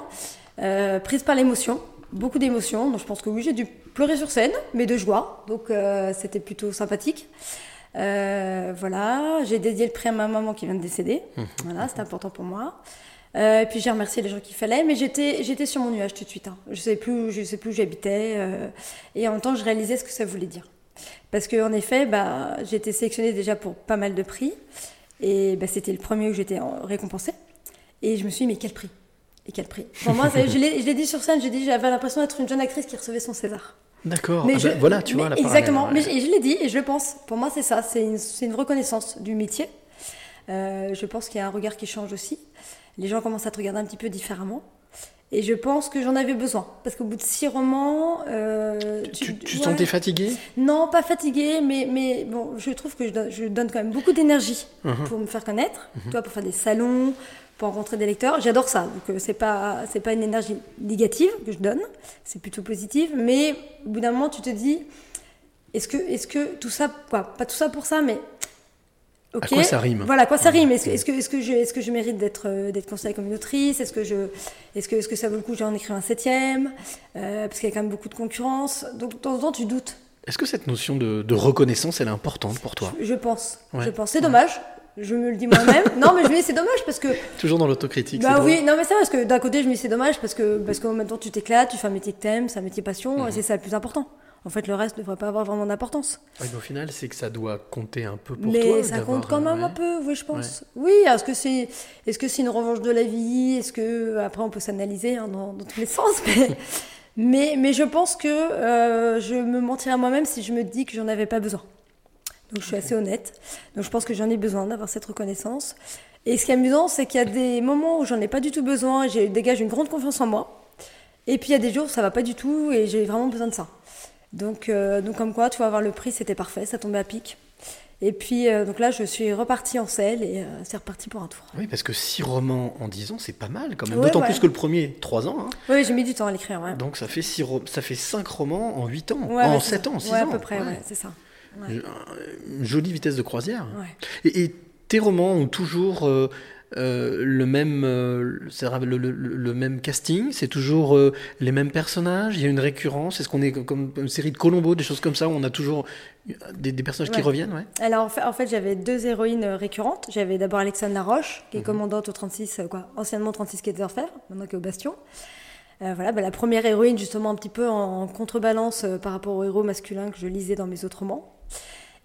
Prise par l'émotion, beaucoup d'émotions. Donc, je pense que oui, j'ai dû pleurer sur scène, mais de joie. Donc, c'était plutôt sympathique. Voilà, j'ai dédié le prix à ma maman qui vient de décéder. Voilà, c'était important pour moi. Et puis j'ai remercié les gens qu'il fallait, mais j'étais sur mon nuage tout de suite. Hein. Je sais plus où j'habitais. Et en même temps, je réalisais ce que ça voulait dire. Parce qu'en effet, bah, j'ai été sélectionnée déjà pour pas mal de prix. Et bah, c'était le premier où j'étais récompensée. Et je me suis dit, mais quel prix ? Et quel prix ? Pour moi, je l'ai dit sur scène, j'avais l'impression d'être une jeune actrice qui recevait son César. D'accord, mais voilà, tu vois la parallèle. Exactement, mais je l'ai dit et je le pense. Pour moi, c'est ça, c'est une reconnaissance du métier. Je pense qu'il y a un regard qui change aussi. Les gens commencent à te regarder un petit peu différemment. Et je pense que j'en avais besoin. Parce qu'au bout de 6 romans... Tu te sentais fatiguée ? Non, pas fatiguée, mais bon, je trouve que je donne quand même beaucoup d'énergie pour me faire connaître. Toi, pour faire des salons, pour rencontrer des lecteurs. J'adore ça. Donc, c'est pas une énergie négative que je donne. C'est plutôt positive. Mais au bout d'un moment, tu te dis, est-ce que tout ça, quoi, pas tout ça pour ça, mais... Okay. À quoi ça rime ? Voilà, à quoi ça rime ? Est-ce que je mérite d'être considérée comme une autrice ? Est-ce que ça vaut le coup que j'en écrive un 7e ? Parce qu'il y a quand même beaucoup de concurrence. Donc, de temps en temps, tu doutes. Est-ce que cette notion de reconnaissance, elle est importante pour toi ? Je pense. Ouais. Je pense. C'est dommage. Je me le dis moi-même. Non, mais je me dis, c'est dommage parce que... Toujours dans l'autocritique. Bah oui, non, mais c'est vrai, parce que d'un côté, je me dis, c'est dommage parce qu'en même temps, tu t'éclates, tu fais un métier que t'aimes, c'est un métier passion, et c'est ça le plus important. En fait, le reste ne devrait pas avoir vraiment d'importance. Oui, mais au final, c'est que ça doit compter un peu pour toi. Mais ça compte quand même un peu, oui, je pense. Ouais. Oui, est-ce que c'est une revanche de la vie ? Est-ce que... Après, on peut s'analyser hein, dans tous les sens, mais je pense que je me mentirais à moi-même si je me dis que j'en avais pas besoin. Donc, je suis assez honnête. Donc, je pense que j'en ai besoin d'avoir cette reconnaissance. Et ce qui est amusant, c'est qu'il y a des moments où j'en ai pas du tout besoin et je dégage une grande confiance en moi. Et puis, il y a des jours où ça va pas du tout et j'ai vraiment besoin de ça. Donc comme quoi, tu vois, avoir le prix, c'était parfait, ça tombait à pic. Et puis, donc là, je suis repartie en selle et c'est reparti pour un tour. Oui, parce que 6 romans en 10 ans, c'est pas mal quand même. Ouais, d'autant plus que le premier, 3 ans. Hein. Oui, j'ai mis du temps à l'écrire. Ouais. Donc ça fait 5 romans en 8 ans, ouais, en 7 ans, 6 ans. Oui, à peu près, ouais, c'est ça. Ouais. Une jolie vitesse de croisière. Ouais. Et tes romans ont toujours... le même casting, c'est toujours les mêmes personnages, il y a une récurrence, est-ce qu'on est comme une série de Colombo, des choses comme ça où on a toujours des personnages qui reviennent Alors en fait j'avais 2 héroïnes récurrentes, j'avais d'abord Alexandre Laroche qui est commandante au 36, anciennement 36 quai des Orfèvres, maintenant qui est au Bastion. Voilà, bah, la première héroïne justement un petit peu en contrebalance par rapport aux héros masculins que je lisais dans mes autres romans.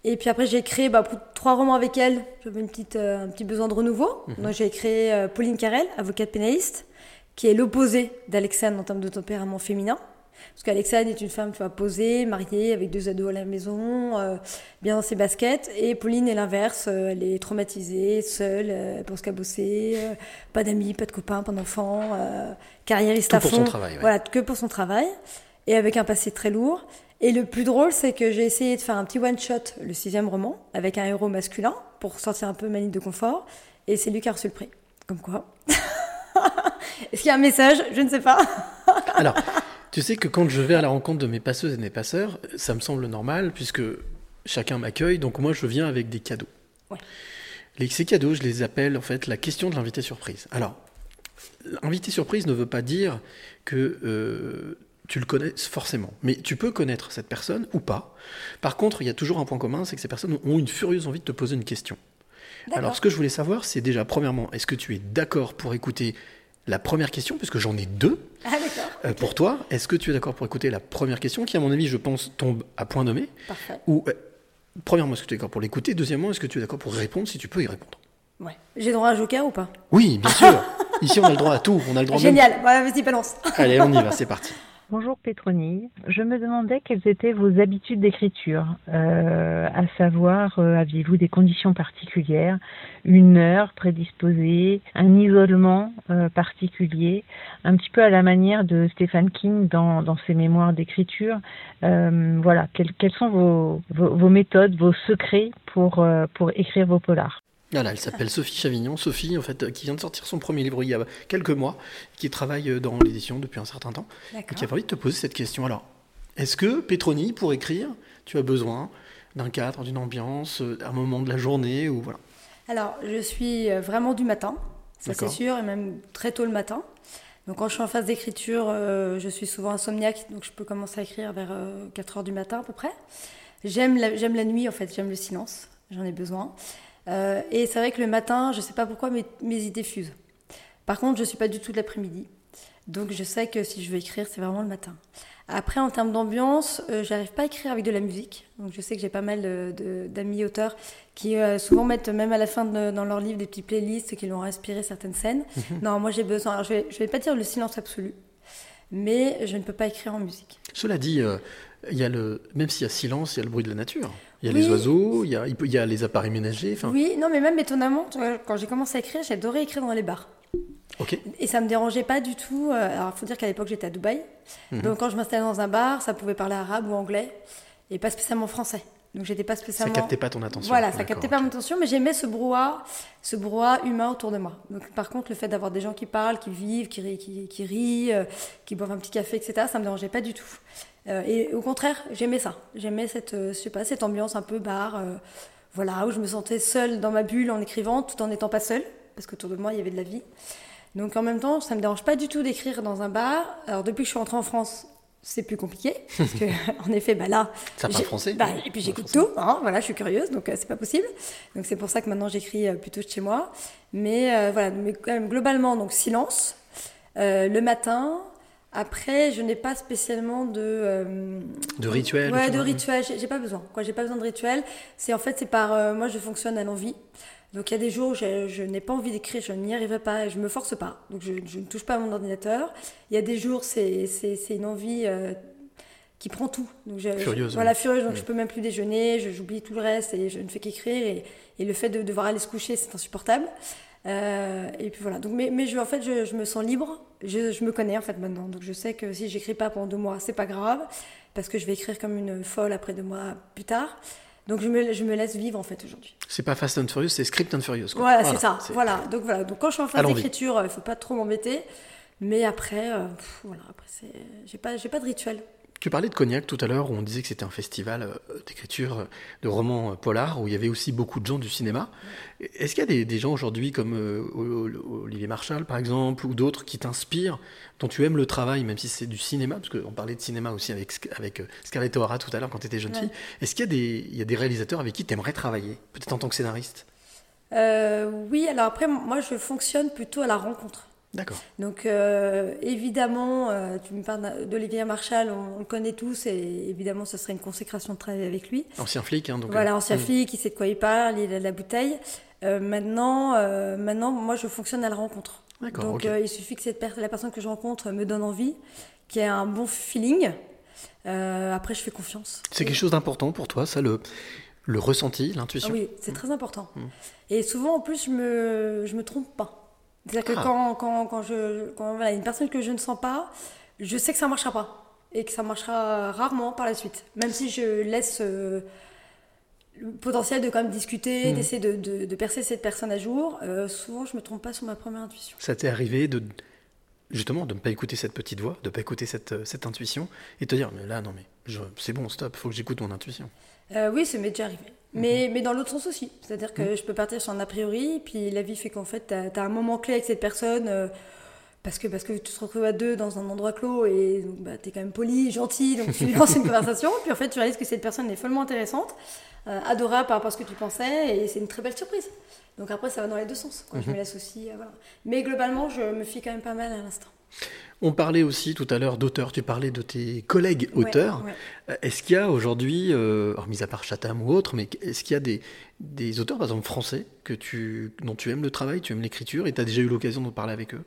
Et puis après, j'ai créé 3 romans avec elle. J'avais un petit besoin de renouveau. Donc, j'ai créé Pauline Carrel, avocate pénaliste, qui est l'opposé d'Alexane en termes de tempérament féminin. Parce qu'Alexane est une femme, tu vois, posée, mariée, avec 2 ados à la maison, bien dans ses baskets. Et Pauline est l'inverse. Elle est traumatisée, seule, elle pense qu'à bosser, pas d'amis, pas de copains, pas d'enfants, carriériste à fond. Tout pour son travail. Ouais. Voilà, que pour son travail. Et avec un passé très lourd. Et le plus drôle, c'est que j'ai essayé de faire un petit one-shot, le 6e roman, avec un héros masculin, pour sortir un peu ma ligne de confort. Et c'est lui qui a reçu le prix. Comme quoi. Est-ce qu'il y a un message ? Je ne sais pas. Alors, tu sais que quand je vais à la rencontre de mes passeuses et de mes passeurs, ça me semble normal, puisque chacun m'accueille, donc moi je viens avec des cadeaux. Ouais. Ces cadeaux, je les appelle en fait la question de l'invité surprise. Alors, l'invité surprise ne veut pas dire que... tu le connais forcément, mais tu peux connaître cette personne ou pas. Par contre, il y a toujours un point commun, c'est que ces personnes ont une furieuse envie de te poser une question. D'accord. Alors, ce que je voulais savoir, c'est déjà, premièrement, est-ce que tu es d'accord pour écouter la première question, puisque j'en ai 2 pour toi. Est-ce que tu es d'accord pour écouter la première question, qui, à mon avis, je pense, tombe à point nommé. Parfait. Ou, premièrement, est-ce que tu es d'accord pour l'écouter ? Deuxièmement, est-ce que tu es d'accord pour répondre, si tu peux y répondre ? Ouais. J'ai droit à un joker ou pas ? Oui, bien sûr. Ici, on a le droit à tout. On a le droit. Génial, même... voilà, vas-y, balance. Allez, on y va, c'est parti. Bonjour Petronille, je me demandais quelles étaient vos habitudes d'écriture, à savoir, aviez-vous des conditions particulières, une heure prédisposée, un isolement particulier, un petit peu à la manière de Stephen King dans ses mémoires d'écriture. Voilà, quelles sont vos méthodes, vos secrets pour écrire vos polars ? Voilà, elle s'appelle Sophie Chavignon. Sophie, en fait, qui vient de sortir son premier livre il y a quelques mois, qui travaille dans l'édition depuis un certain temps. D'accord. Et qui avait envie de te poser cette question. Alors, est-ce que, Petronille, pour écrire, tu as besoin d'un cadre, d'une ambiance, d'un moment de la journée ou voilà. Alors, je suis vraiment du matin, ça D'accord. c'est sûr, et même très tôt le matin. Donc, quand je suis en phase d'écriture, je suis souvent insomniaque, donc je peux commencer à écrire vers 4h du matin à peu près. J'aime la nuit, en fait, j'aime le silence, j'en ai besoin. Et c'est vrai que le matin, je ne sais pas pourquoi, mes idées fusent. Par contre, je ne suis pas du tout de l'après-midi. Donc, je sais que si je veux écrire, c'est vraiment le matin. Après, en termes d'ambiance, je n'arrive pas à écrire avec de la musique. Donc, je sais que j'ai pas mal d'amis auteurs qui souvent mettent, même à la fin dans leur livre, des petites playlists qui leur ont inspiré certaines scènes. Non, moi, j'ai besoin... Alors, je vais pas dire le silence absolu, mais je ne peux pas écrire en musique. Cela dit... Il y a même s'il y a silence, il y a le bruit de la nature. Il y a oui. les oiseaux, il y a les appareils ménagers. Fin... Oui, non, mais même étonnamment, quand j'ai commencé à écrire, j'ai adoré écrire dans les bars. Okay. Et ça ne me dérangeait pas du tout. Alors, il faut dire qu'à l'époque, j'étais à Dubaï. Mm-hmm. Donc, quand je m'installais dans un bar, ça pouvait parler arabe ou anglais, et pas spécialement français. Donc, j'étais pas spécialement... Ça captait pas ton attention. Voilà, ça captait pas mon attention, mais j'aimais ce brouhaha humain autour de moi. Donc, par contre, le fait d'avoir des gens qui parlent, qui vivent, qui rient, qui boivent un petit café, etc., ça me dérangeait pas du tout. Et au contraire, j'aimais ça. J'aimais cette ambiance un peu bar, voilà, où je me sentais seule dans ma bulle en écrivant, tout en n'étant pas seule, parce qu'autour de moi, il y avait de la vie. Donc en même temps, ça ne me dérange pas du tout d'écrire dans un bar. Alors depuis que je suis rentrée en France, c'est plus compliqué, parce qu'en effet, là... Ça parle français. Et puis j'écoute tout, hein, voilà, je suis curieuse, donc c'est pas possible. Donc c'est pour ça que maintenant, j'écris plutôt de chez moi. Mais voilà, mais quand même, globalement, donc silence, le matin... Après, je n'ai pas spécialement de rituel. Ouais, de rituel. J'ai pas besoin. Quoi, j'ai pas besoin de rituel. C'est par moi, je fonctionne à l'envie. Donc il y a des jours où je n'ai pas envie d'écrire, je n'y arriverai pas, je me force pas. Donc je ne touche pas à mon ordinateur. Il y a des jours, c'est une envie qui prend tout. Donc furieuse. Voilà, furieuse. Donc je peux même plus déjeuner, j'oublie tout le reste et je ne fais qu'écrire. Et le fait de devoir aller se coucher, c'est insupportable. Et puis voilà. Donc, mais en fait, je me sens libre. Je me connais en fait maintenant. Donc je sais que si j'écris pas pendant 2 mois, c'est pas grave, parce que je vais écrire comme une folle après 2 mois plus tard. Donc je me laisse vivre en fait aujourd'hui. C'est pas Fast and Furious, c'est Script and Furious. Quoi. Voilà, c'est ça. Voilà. Donc voilà. Donc quand je suis en phase d'écriture, il faut pas trop m'embêter. Mais après, voilà. Après, j'ai pas de rituel. Tu parlais de Cognac tout à l'heure, où on disait que c'était un festival d'écriture de romans polars, où il y avait aussi beaucoup de gens du cinéma. Est-ce qu'il y a des gens aujourd'hui, comme Olivier Marchal par exemple, ou d'autres, qui t'inspirent, dont tu aimes le travail, même si c'est du cinéma, parce qu'on parlait de cinéma aussi avec Scarlett O'Hara tout à l'heure quand tu étais jeune fille. Est-ce qu'il y a des réalisateurs avec qui tu aimerais travailler, peut-être en tant que scénariste ? Oui, alors après, moi je fonctionne plutôt à la rencontre. D'accord. Donc évidemment, tu me parles d'Olivier Marchal, on le connaît tous, et évidemment ce serait une consécration de travailler avec lui. Ancien flic, hein. Donc, voilà, ancien flic, il sait de quoi il parle, il a de la bouteille. Maintenant, moi je fonctionne à la rencontre. D'accord. Donc il suffit que la personne que je rencontre me donne envie, qu'il y ait un bon feeling. Après, je fais confiance. C'est quelque chose d'important pour toi, ça, le ressenti, l'intuition. Ah oui, c'est très important. Et souvent, en plus, je me trompe pas. C'est-à-dire que quand voilà, une personne que je ne sens pas, je sais que ça ne marchera pas. Et que ça marchera rarement par la suite. Même si je laisse le potentiel de quand même discuter, d'essayer de percer cette personne à jour, souvent je ne me trompe pas sur ma première intuition. Ça t'est arrivé justement de ne pas écouter cette petite voix, de ne pas écouter cette intuition, et te dire, mais là, non, mais c'est bon, stop, il faut que j'écoute mon intuition. Oui, ça m'est déjà arrivé. Mais dans l'autre sens aussi. C'est-à-dire que je peux partir sur un a priori, puis la vie fait qu'en fait, t'as un moment clé avec cette personne, parce que tu te retrouves à deux dans un endroit clos, et donc, t'es quand même poli, gentil, donc tu lances une conversation, puis en fait, tu réalises que cette personne est follement intéressante, adorable par rapport à ce que tu pensais, et c'est une très belle surprise. Donc après, ça va dans les deux sens. Quoi. Je me laisse aussi... voilà. Mais globalement, je me fie quand même pas mal à l'instant. On parlait aussi tout à l'heure d'auteurs, tu parlais de tes collègues auteurs. Ouais. Est-ce qu'il y a aujourd'hui, mis à part Chatham ou autre, mais est-ce qu'il y a des auteurs, par exemple français, dont tu aimes le travail, tu aimes l'écriture, et tu as déjà eu l'occasion de parler avec eux ?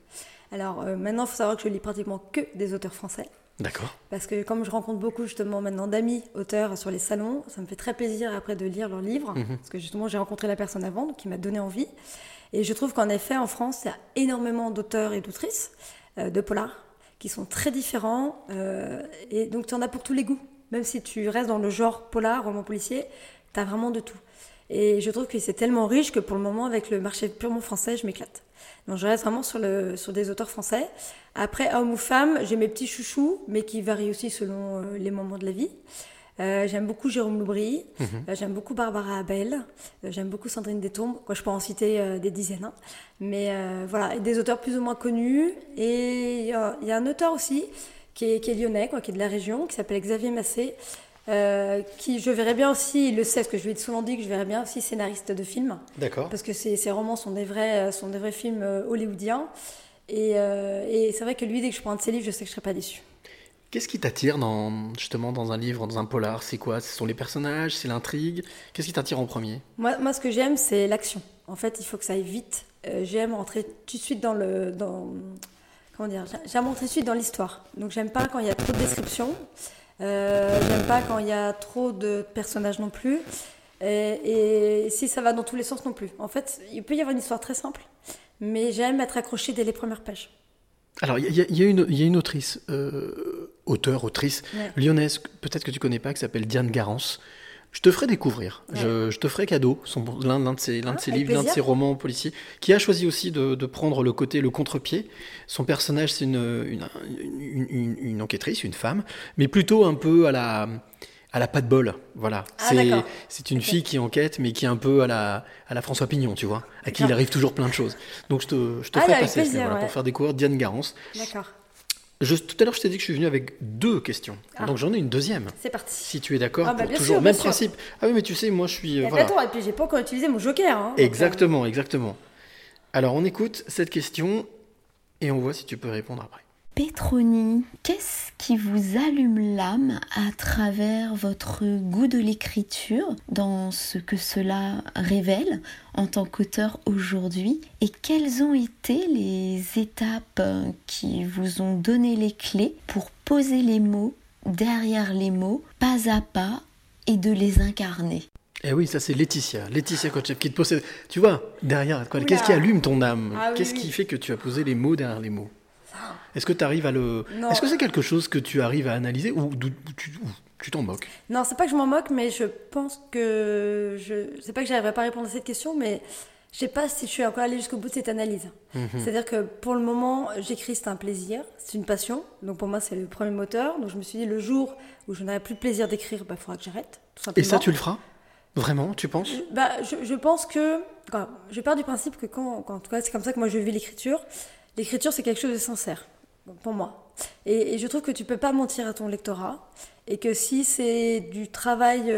Alors maintenant, il faut savoir que je lis pratiquement que des auteurs français. D'accord. Parce que comme je rencontre beaucoup justement maintenant d'amis auteurs sur les salons, ça me fait très plaisir après de lire leurs livres, parce que justement j'ai rencontré la personne avant, donc qui m'a donné envie. Et je trouve qu'en effet, en France, il y a énormément d'auteurs et d'autrices de polars, qui sont très différents, et donc tu en as pour tous les goûts. Même si tu restes dans le genre polar, roman policier, tu as vraiment de tout. Et je trouve que c'est tellement riche que pour le moment, avec le marché purement français, je m'éclate. Donc je reste vraiment sur des auteurs français. Après, hommes ou femmes, j'ai mes petits chouchous, mais qui varient aussi selon les moments de la vie. J'aime beaucoup Jérôme Loubry, j'aime beaucoup Barbara Abel, j'aime beaucoup Sandrine Détombe. Quoi, je peux en citer des dizaines, hein. Mais voilà, des auteurs plus ou moins connus. Et il y a un auteur aussi qui est lyonnais, quoi, qui est de la région, qui s'appelle Xavier Massé, qui, je verrais bien aussi, il le sait, parce que je lui ai souvent dit que je verrais bien aussi scénariste de films. D'accord. Parce que ses romans sont des vrais films hollywoodiens. Et c'est vrai que lui, dès que je prends un de ses livres, je sais que je ne serai pas déçue. Qu'est-ce qui t'attire dans un livre, dans un polar ? C'est quoi ? Ce sont les personnages ? C'est l'intrigue ? Qu'est-ce qui t'attire en premier ? Moi, ce que j'aime, c'est l'action. En fait, il faut que ça aille vite. J'aime rentrer tout de suite dans l'histoire. Donc, j'aime pas quand il y a trop de descriptions. J'aime pas quand il y a trop de personnages non plus. Et si ça va dans tous les sens non plus. En fait, il peut y avoir une histoire très simple, mais j'aime être accrochée dès les premières pages. Alors, il y a une autrice, autrice ouais. lyonnaise, peut-être que tu connais pas, qui s'appelle Diane Garance. Je te ferai découvrir, ouais. je te ferai cadeau, l'un de ses livres, plaisir. L'un de ses romans policiers, qui a choisi aussi de prendre le contre-pied. Son personnage, c'est une enquêtrice, une femme, mais plutôt un peu à la pas de bol, voilà. Ah, c'est une fille qui enquête, mais qui est un peu à la François Pignon, tu vois, à qui il arrive toujours plein de choses. Donc je te ferai passer, plaisir, voilà, ouais. Pour faire découvrir Diane Garance. D'accord. Tout à l'heure, je t'ai dit que je suis venu avec 2 questions. Ah. Donc, j'en ai une deuxième. C'est parti. Si tu es d'accord, pour toujours. Sûr, même principe. Sûr. Ah oui, mais tu sais, moi, je suis... Et voilà. Attends, et puis, j'ai pas encore utilisé mon joker. Hein, exactement, donc... exactement. Alors, on écoute cette question et on voit si tu peux répondre après. Petronille, qu'est-ce qui vous allume l'âme à travers votre goût de l'écriture, dans ce que cela révèle en tant qu'auteur aujourd'hui, et quelles ont été les étapes qui vous ont donné les clés pour poser les mots derrière les mots, pas à pas, et de les incarner ? Eh oui, ça c'est Laetitia Kotchev qui te possède. Tu vois, derrière, quoi, qu'est-ce qui allume ton âme ? Ah, oui. Qu'est-ce qui fait que tu as posé les mots derrière les mots ? Est-ce que tu arrives à le... Non. Est-ce que c'est quelque chose que tu arrives à analyser ou tu t'en moques ? Non, c'est pas que je m'en moque, mais je pense que... C'est pas que j'arriverai pas à répondre à cette question, mais je sais pas si je suis encore allée jusqu'au bout de cette analyse. Mm-hmm. C'est-à-dire que pour le moment, j'écris, c'est un plaisir, c'est une passion. Donc pour moi, c'est le premier moteur. Donc je me suis dit, le jour où je n'aurai plus de plaisir d'écrire, il faudra que j'arrête, tout simplement. Et ça, tu le feras ? Vraiment, tu penses ? Je pense que... Enfin, je pars du principe que quand... En tout cas, c'est comme ça que moi, je vis l'écriture. L'écriture, c'est quelque chose de sincère, pour moi. Et je trouve que tu peux pas mentir à ton lectorat. Et que si c'est du travail,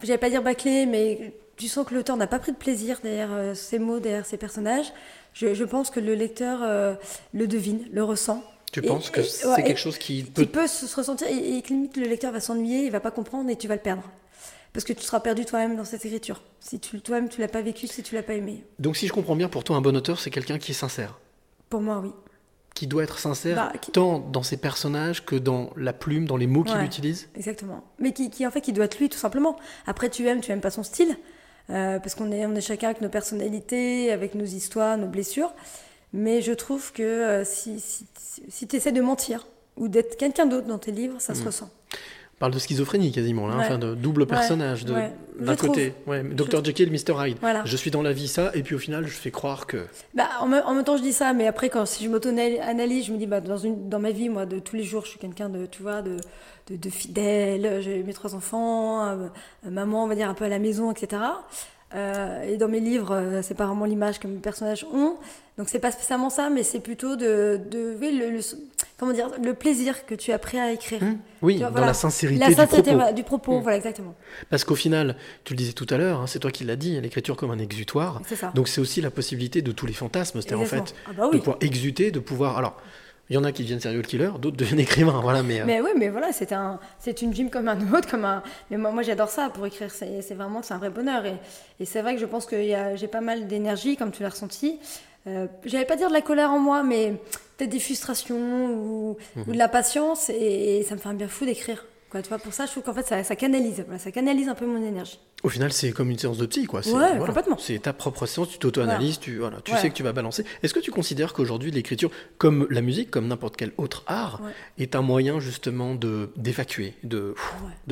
j'allais pas dire bâclé, mais tu sens que l'auteur n'a pas pris de plaisir derrière ses mots, derrière ses personnages, je pense que le lecteur le devine, le ressent. Tu penses que c'est quelque chose qui peut se ressentir et que limite le lecteur va s'ennuyer, il va pas comprendre et tu vas le perdre. Parce que tu seras perdu toi-même dans cette écriture. Si toi-même, tu l'as pas vécu, si tu l'as pas aimé. Donc si je comprends bien, pour toi, un bon auteur, c'est quelqu'un qui est sincère. Pour moi, oui. Qui doit être sincère, tant dans ses personnages que dans la plume, dans les mots qu'il utilise. Exactement. Mais qui en fait, qui doit être lui, tout simplement. Après, tu aimes pas son style, parce qu'on est chacun avec nos personnalités, avec nos histoires, nos blessures. Mais je trouve que si tu essaies de mentir ou d'être quelqu'un d'autre dans tes livres, ça se ressent. On parle de schizophrénie quasiment, là, enfin de double personnage, d'un côté. Ouais, Dr. Jekyll, Mr. Hyde. Voilà. Je suis dans la vie ça, et puis au final, je fais croire que... en même temps, je dis ça, mais après, si je m'auto-analyse, je me dis, dans ma vie, moi, de tous les jours, je suis quelqu'un de fidèle, j'ai mes 3 enfants, maman, on va dire, un peu à la maison, etc. Et dans mes livres, c'est pas vraiment l'image que mes personnages ont. Donc, c'est pas spécialement ça, mais c'est plutôt le plaisir que tu as pris à écrire. Oui, vois, dans la sincérité du propos. Du propos, voilà, exactement. Parce qu'au final, tu le disais tout à l'heure, hein, c'est toi qui l'as dit, l'écriture comme un exutoire. C'est ça. Donc c'est aussi la possibilité de tous les fantasmes, c'est-à-dire en fait de pouvoir exuter, de pouvoir... Alors, il y en a qui deviennent serial killer, d'autres deviennent écrivains, voilà. Mais oui, mais voilà, c'est une gym comme un autre, Mais moi j'adore ça pour écrire, c'est un vrai bonheur. Et c'est vrai que je pense que j'ai pas mal d'énergie, comme tu l'as ressenti. J'allais pas dire de la colère en moi, mais peut-être des frustrations ou de la patience, et ça me fait un bien fou d'écrire, quoi, tu vois. Pour ça, je trouve qu'en fait ça canalise un peu mon énergie. Au final, c'est comme une séance de psy, quoi. Complètement. C'est ta propre séance, tu t'auto-analyses, tu sais que tu vas balancer. Est-ce que tu considères qu'aujourd'hui l'écriture, comme la musique, comme n'importe quel autre art, est un moyen justement d'évacuer, de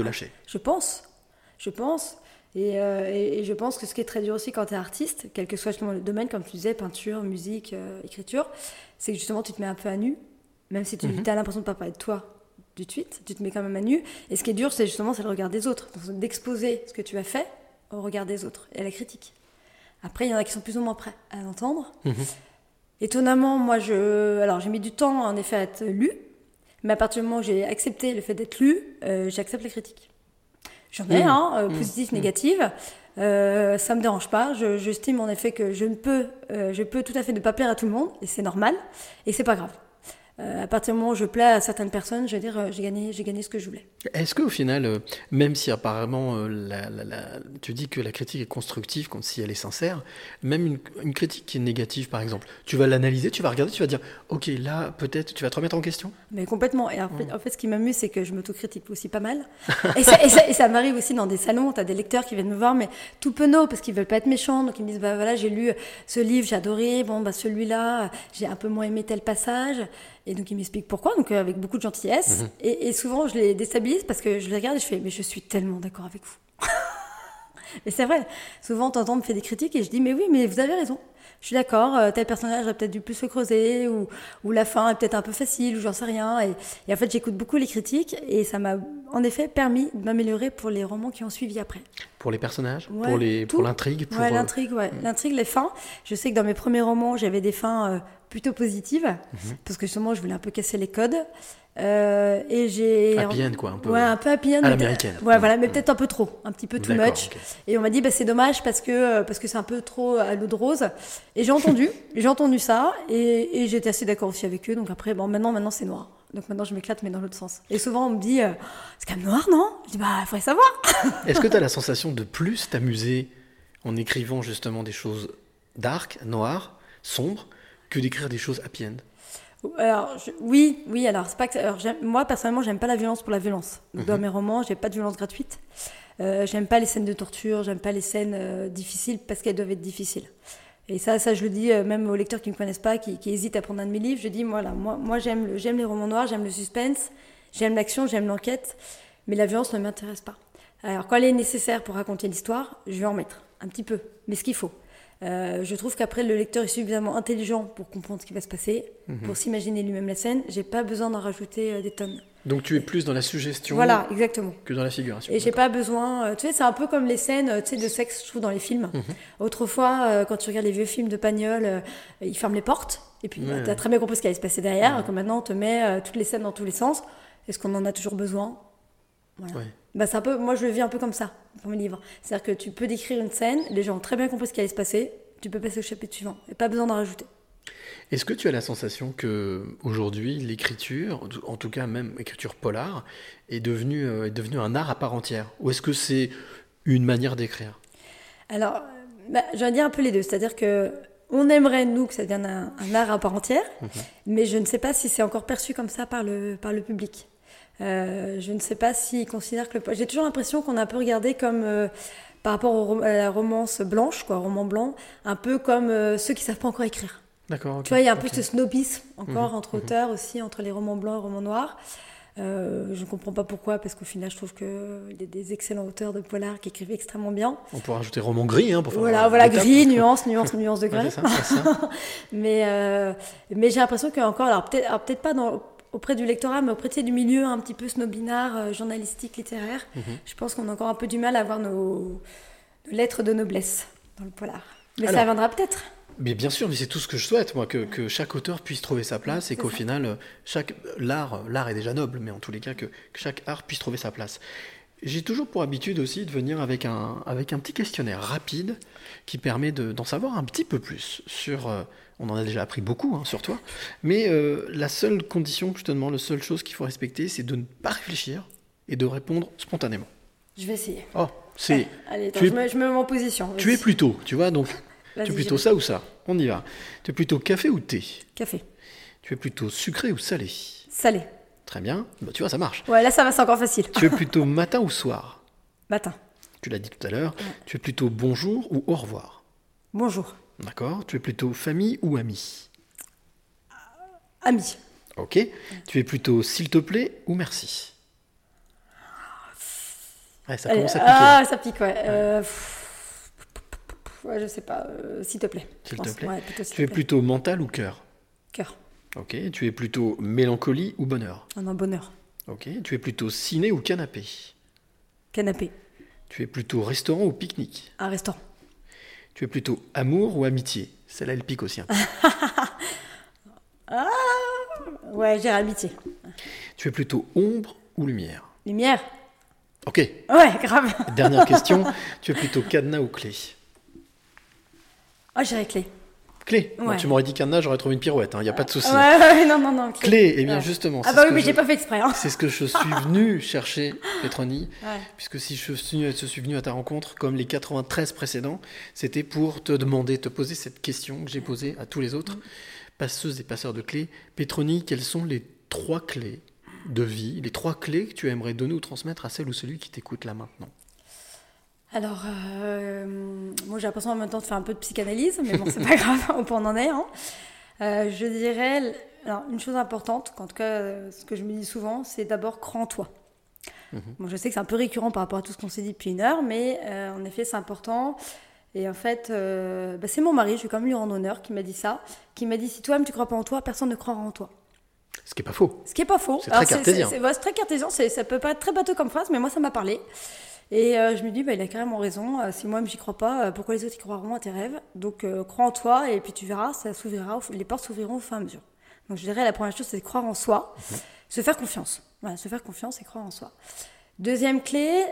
lâcher ? Je pense. Et je pense que ce qui est très dur aussi quand tu es artiste, quel que soit justement le domaine, comme tu disais, peinture, musique, écriture, c'est que justement tu te mets un peu à nu, même si tu as l'impression de ne pas parler de toi du tweet, tu te mets quand même à nu. Et ce qui est dur, c'est justement c'est le regard des autres, donc, d'exposer ce que tu as fait au regard des autres et à la critique. Après, il y en a qui sont plus ou moins prêts à l'entendre. Étonnamment, moi, alors, j'ai mis du temps en effet à être lue, mais à partir du moment où j'ai accepté le fait d'être lue, j'accepte les critiques. J'en ai, positives, négatives. Ça me dérange pas. J'estime en effet que je peux tout à fait ne pas plaire à tout le monde, et c'est normal, et c'est pas grave. À partir du moment où je plais à certaines personnes, je veux dire, j'ai gagné ce que je voulais. Est-ce qu'au final, même si apparemment tu dis que la critique est constructive, comme si elle est sincère, même une critique qui est négative, par exemple, tu vas l'analyser, tu vas regarder, tu vas dire, ok, là, peut-être, tu vas te remettre en question ? Mais complètement. Et en fait, ce qui m'amuse, c'est que je m'autocritique aussi pas mal. et ça m'arrive aussi dans des salons, tu as des lecteurs qui viennent me voir, mais tout penaud, parce qu'ils veulent pas être méchants, donc ils me disent, bah voilà, j'ai lu ce livre, j'ai adoré, bon, bah celui-là, j'ai un peu moins aimé tel passage. Et donc, ils m'expliquent pourquoi, donc avec beaucoup de gentillesse. Et souvent, je les déstabilise parce que je les regarde et je fais « Mais je suis tellement d'accord avec vous. » Mais c'est vrai. Souvent, t'entends, on me fait des critiques et je dis « Mais oui, mais vous avez raison. Je suis d'accord. Tel personnage aurait peut-être dû plus se creuser ou la fin est peut-être un peu facile ou j'en sais rien. » Et en fait, j'écoute beaucoup les critiques et ça m'a en effet permis de m'améliorer pour les romans qui ont suivi après. Pour les personnages, ouais, pour l'intrigue. Pour l'intrigue, ouais. L'intrigue, les fins. Je sais que dans mes premiers romans, j'avais des fins... plutôt positive, parce que justement je voulais un peu casser les codes et j'ai... Happy end quoi, un peu. Ouais, un peu happy end. À l'américaine. Ouais, voilà, mais peut-être un peu trop, un petit peu too much. Okay. Et on m'a dit bah, c'est dommage parce que c'est un peu trop à l'eau de rose. Et j'ai entendu ça et j'étais assez d'accord aussi avec eux, donc après, bon, maintenant c'est noir. Donc maintenant je m'éclate mais dans l'autre sens. Et souvent on me dit c'est quand même noir, non ? Je dis bah, il faudrait savoir. Est-ce que t'as la sensation de plus t'amuser en écrivant justement des choses dark, noires, sombres, que d'écrire des choses happy end? Alors, oui, alors, c'est pas que, alors moi, personnellement, j'aime pas la violence pour la violence. Donc, dans mes romans, j'ai pas de violence gratuite. J'aime pas les scènes de torture, j'aime pas les scènes difficiles parce qu'elles doivent être difficiles. Et ça, je le dis même aux lecteurs qui me connaissent pas, qui hésitent à prendre un de mes livres, je dis, voilà, moi j'aime les romans noirs, j'aime le suspense, j'aime l'action, j'aime l'enquête, mais la violence ne m'intéresse pas. Alors, quand elle est nécessaire pour raconter l'histoire, je vais en mettre un petit peu, mais ce qu'il faut. Je trouve qu'après le lecteur est suffisamment intelligent pour comprendre ce qui va se passer, pour s'imaginer lui-même la scène. J'ai pas besoin d'en rajouter des tonnes. Donc tu es plus dans la suggestion, voilà, exactement, que dans la figuration. Et j'ai pas besoin. Tu sais, c'est un peu comme les scènes, tu sais, de sexe, je trouve, dans les films. Autrefois, quand tu regardes les vieux films de Pagnol, ils ferment les portes et puis t'as très bien compris ce qui allait se passer derrière. Comme maintenant, on te met toutes les scènes dans tous les sens. Est-ce qu'on en a toujours besoin? Voilà. Ouais. Bah c'est un peu, moi je le vis un peu comme ça pour mes livres, c'est-à-dire que tu peux décrire une scène, les gens ont très bien compris ce qui allait se passer, tu peux passer au chapitre suivant, et pas besoin d'en rajouter. Est-ce que tu as la sensation qu'aujourd'hui l'écriture, en tout cas même l'écriture polar, est devenue un art à part entière, ou est-ce que c'est une manière d'écrire? Alors, je vais dire un peu les deux, c'est-à-dire que on aimerait, nous, que ça devienne un art à part entière, mais je ne sais pas si c'est encore perçu comme ça par le public. Je ne sais pas s'ils considèrent que... J'ai toujours l'impression qu'on a un peu regardé comme, par rapport à la romance blanche, quoi, roman blanc, un peu comme ceux qui ne savent pas encore écrire. D'accord. Okay, tu vois, il y a un peu ce snobisme encore entre auteurs aussi, entre les romans blancs et les romans noirs. Je ne comprends pas pourquoi, parce qu'au final, je trouve qu'il y a des excellents auteurs de polar qui écrivent extrêmement bien. On pourrait rajouter roman gris, pour faire... Voilà, gris, nuance de gris. Ouais, c'est ça. mais j'ai l'impression qu'encore... Alors peut-être pas dans... auprès du lectorat, mais auprès du milieu un petit peu snobinard, journalistique, littéraire. Je pense qu'on a encore un peu du mal à avoir nos lettres de noblesse dans le polar. Mais alors, ça viendra peut-être. Mais bien sûr, mais c'est tout ce que je souhaite, moi, que chaque auteur puisse trouver sa place, et qu'au final, l'art est déjà noble, mais en tous les cas, que chaque art puisse trouver sa place. J'ai toujours pour habitude aussi de venir avec un petit questionnaire rapide qui permet d'en savoir un petit peu plus sur... on en a déjà appris beaucoup sur toi, mais la seule condition que je te demande, la seule chose qu'il faut respecter, c'est de ne pas réfléchir et de répondre spontanément. Je vais essayer. Oh, c'est... Ouais. Allez, attends, je me mets en position. Tu es plutôt, tu vois, donc... tu es plutôt ça ou ça. On y va. Tu es plutôt café ou thé? Café. Tu es plutôt sucré ou salé? Salé. Très bien. Bah, tu vois, ça marche. Ouais, là, ça va, c'est encore facile. Tu es plutôt matin ou soir? Matin. Tu l'as dit tout à l'heure. Ouais. Tu es plutôt bonjour ou au revoir? Bonjour. D'accord. Tu es plutôt famille ou ami? Ami. Ok. Ouais. Tu es plutôt s'il te plaît ou merci? Ouais, ça commence à piquer. Ah, ça pique, ouais. Ouais, je sais pas. S'il te plaît. S'il te plaît. Ouais, plutôt, s'il te plaît. Tu es plutôt mental ou cœur ? Cœur. Ok. Tu es plutôt mélancolie ou bonheur ? Ah non, bonheur. Ok. Tu es plutôt ciné ou canapé ? Canapé. Tu es plutôt restaurant ou pique-nique ? Un restaurant. Tu es plutôt amour ou amitié ? Celle-là, elle pique aussi un peu. Ah, ouais, j'ai amitié. Tu es plutôt ombre ou lumière ? Lumière. Ok. Ouais, grave. Dernière question. Tu es plutôt cadenas ou clé ? Oh, j'irais clé. Clé. Ouais. Bon, tu m'aurais dit cadenas, j'aurais trouvé une pirouette. Il n'y a pas de souci. Ouais, non. Clé, eh bien justement. Ah bah oui, mais j'ai pas fait exprès. Hein. C'est ce que je suis venu chercher, Petronille. Ouais. Puisque si je suis venu à ta rencontre, comme les 93 précédents, c'était pour te demander, te poser cette question que j'ai posée à tous les autres, passeuses et passeurs de clés. Petronille, quelles sont les 3 clés de vie, les 3 clés que tu aimerais donner ou transmettre à celle ou celui qui t'écoute là maintenant ? Alors, moi j'ai l'impression en même temps de faire un peu de psychanalyse, mais bon, c'est pas grave, on peut en aller. Hein. Je dirais, alors, une chose importante, en tout cas, ce que je me dis souvent, c'est d'abord crois-toi. Mm-hmm. Bon, je sais que c'est un peu récurrent par rapport à tout ce qu'on s'est dit depuis une heure, mais en effet, c'est important. Et en fait, c'est mon mari, je vais quand même lui rendre honneur, qui m'a dit ça, qui m'a dit, si toi-même tu crois pas en toi, personne ne croira en toi. Ce qui n'est pas faux. Ce qui n'est pas faux. C'est très cartésien. C'est très cartésien, ça peut paraître très bateau comme phrase, mais moi ça m'a parlé. Et je me dis, il a carrément raison, si moi-même j'y crois pas, pourquoi les autres y croiront à tes rêves ? Donc crois en toi et puis tu verras, ça s'ouvrira, les portes s'ouvriront au fur et à mesure. Donc je dirais, la première chose, c'est de croire en soi, se faire confiance. Voilà, se faire confiance et croire en soi. Deuxième clé,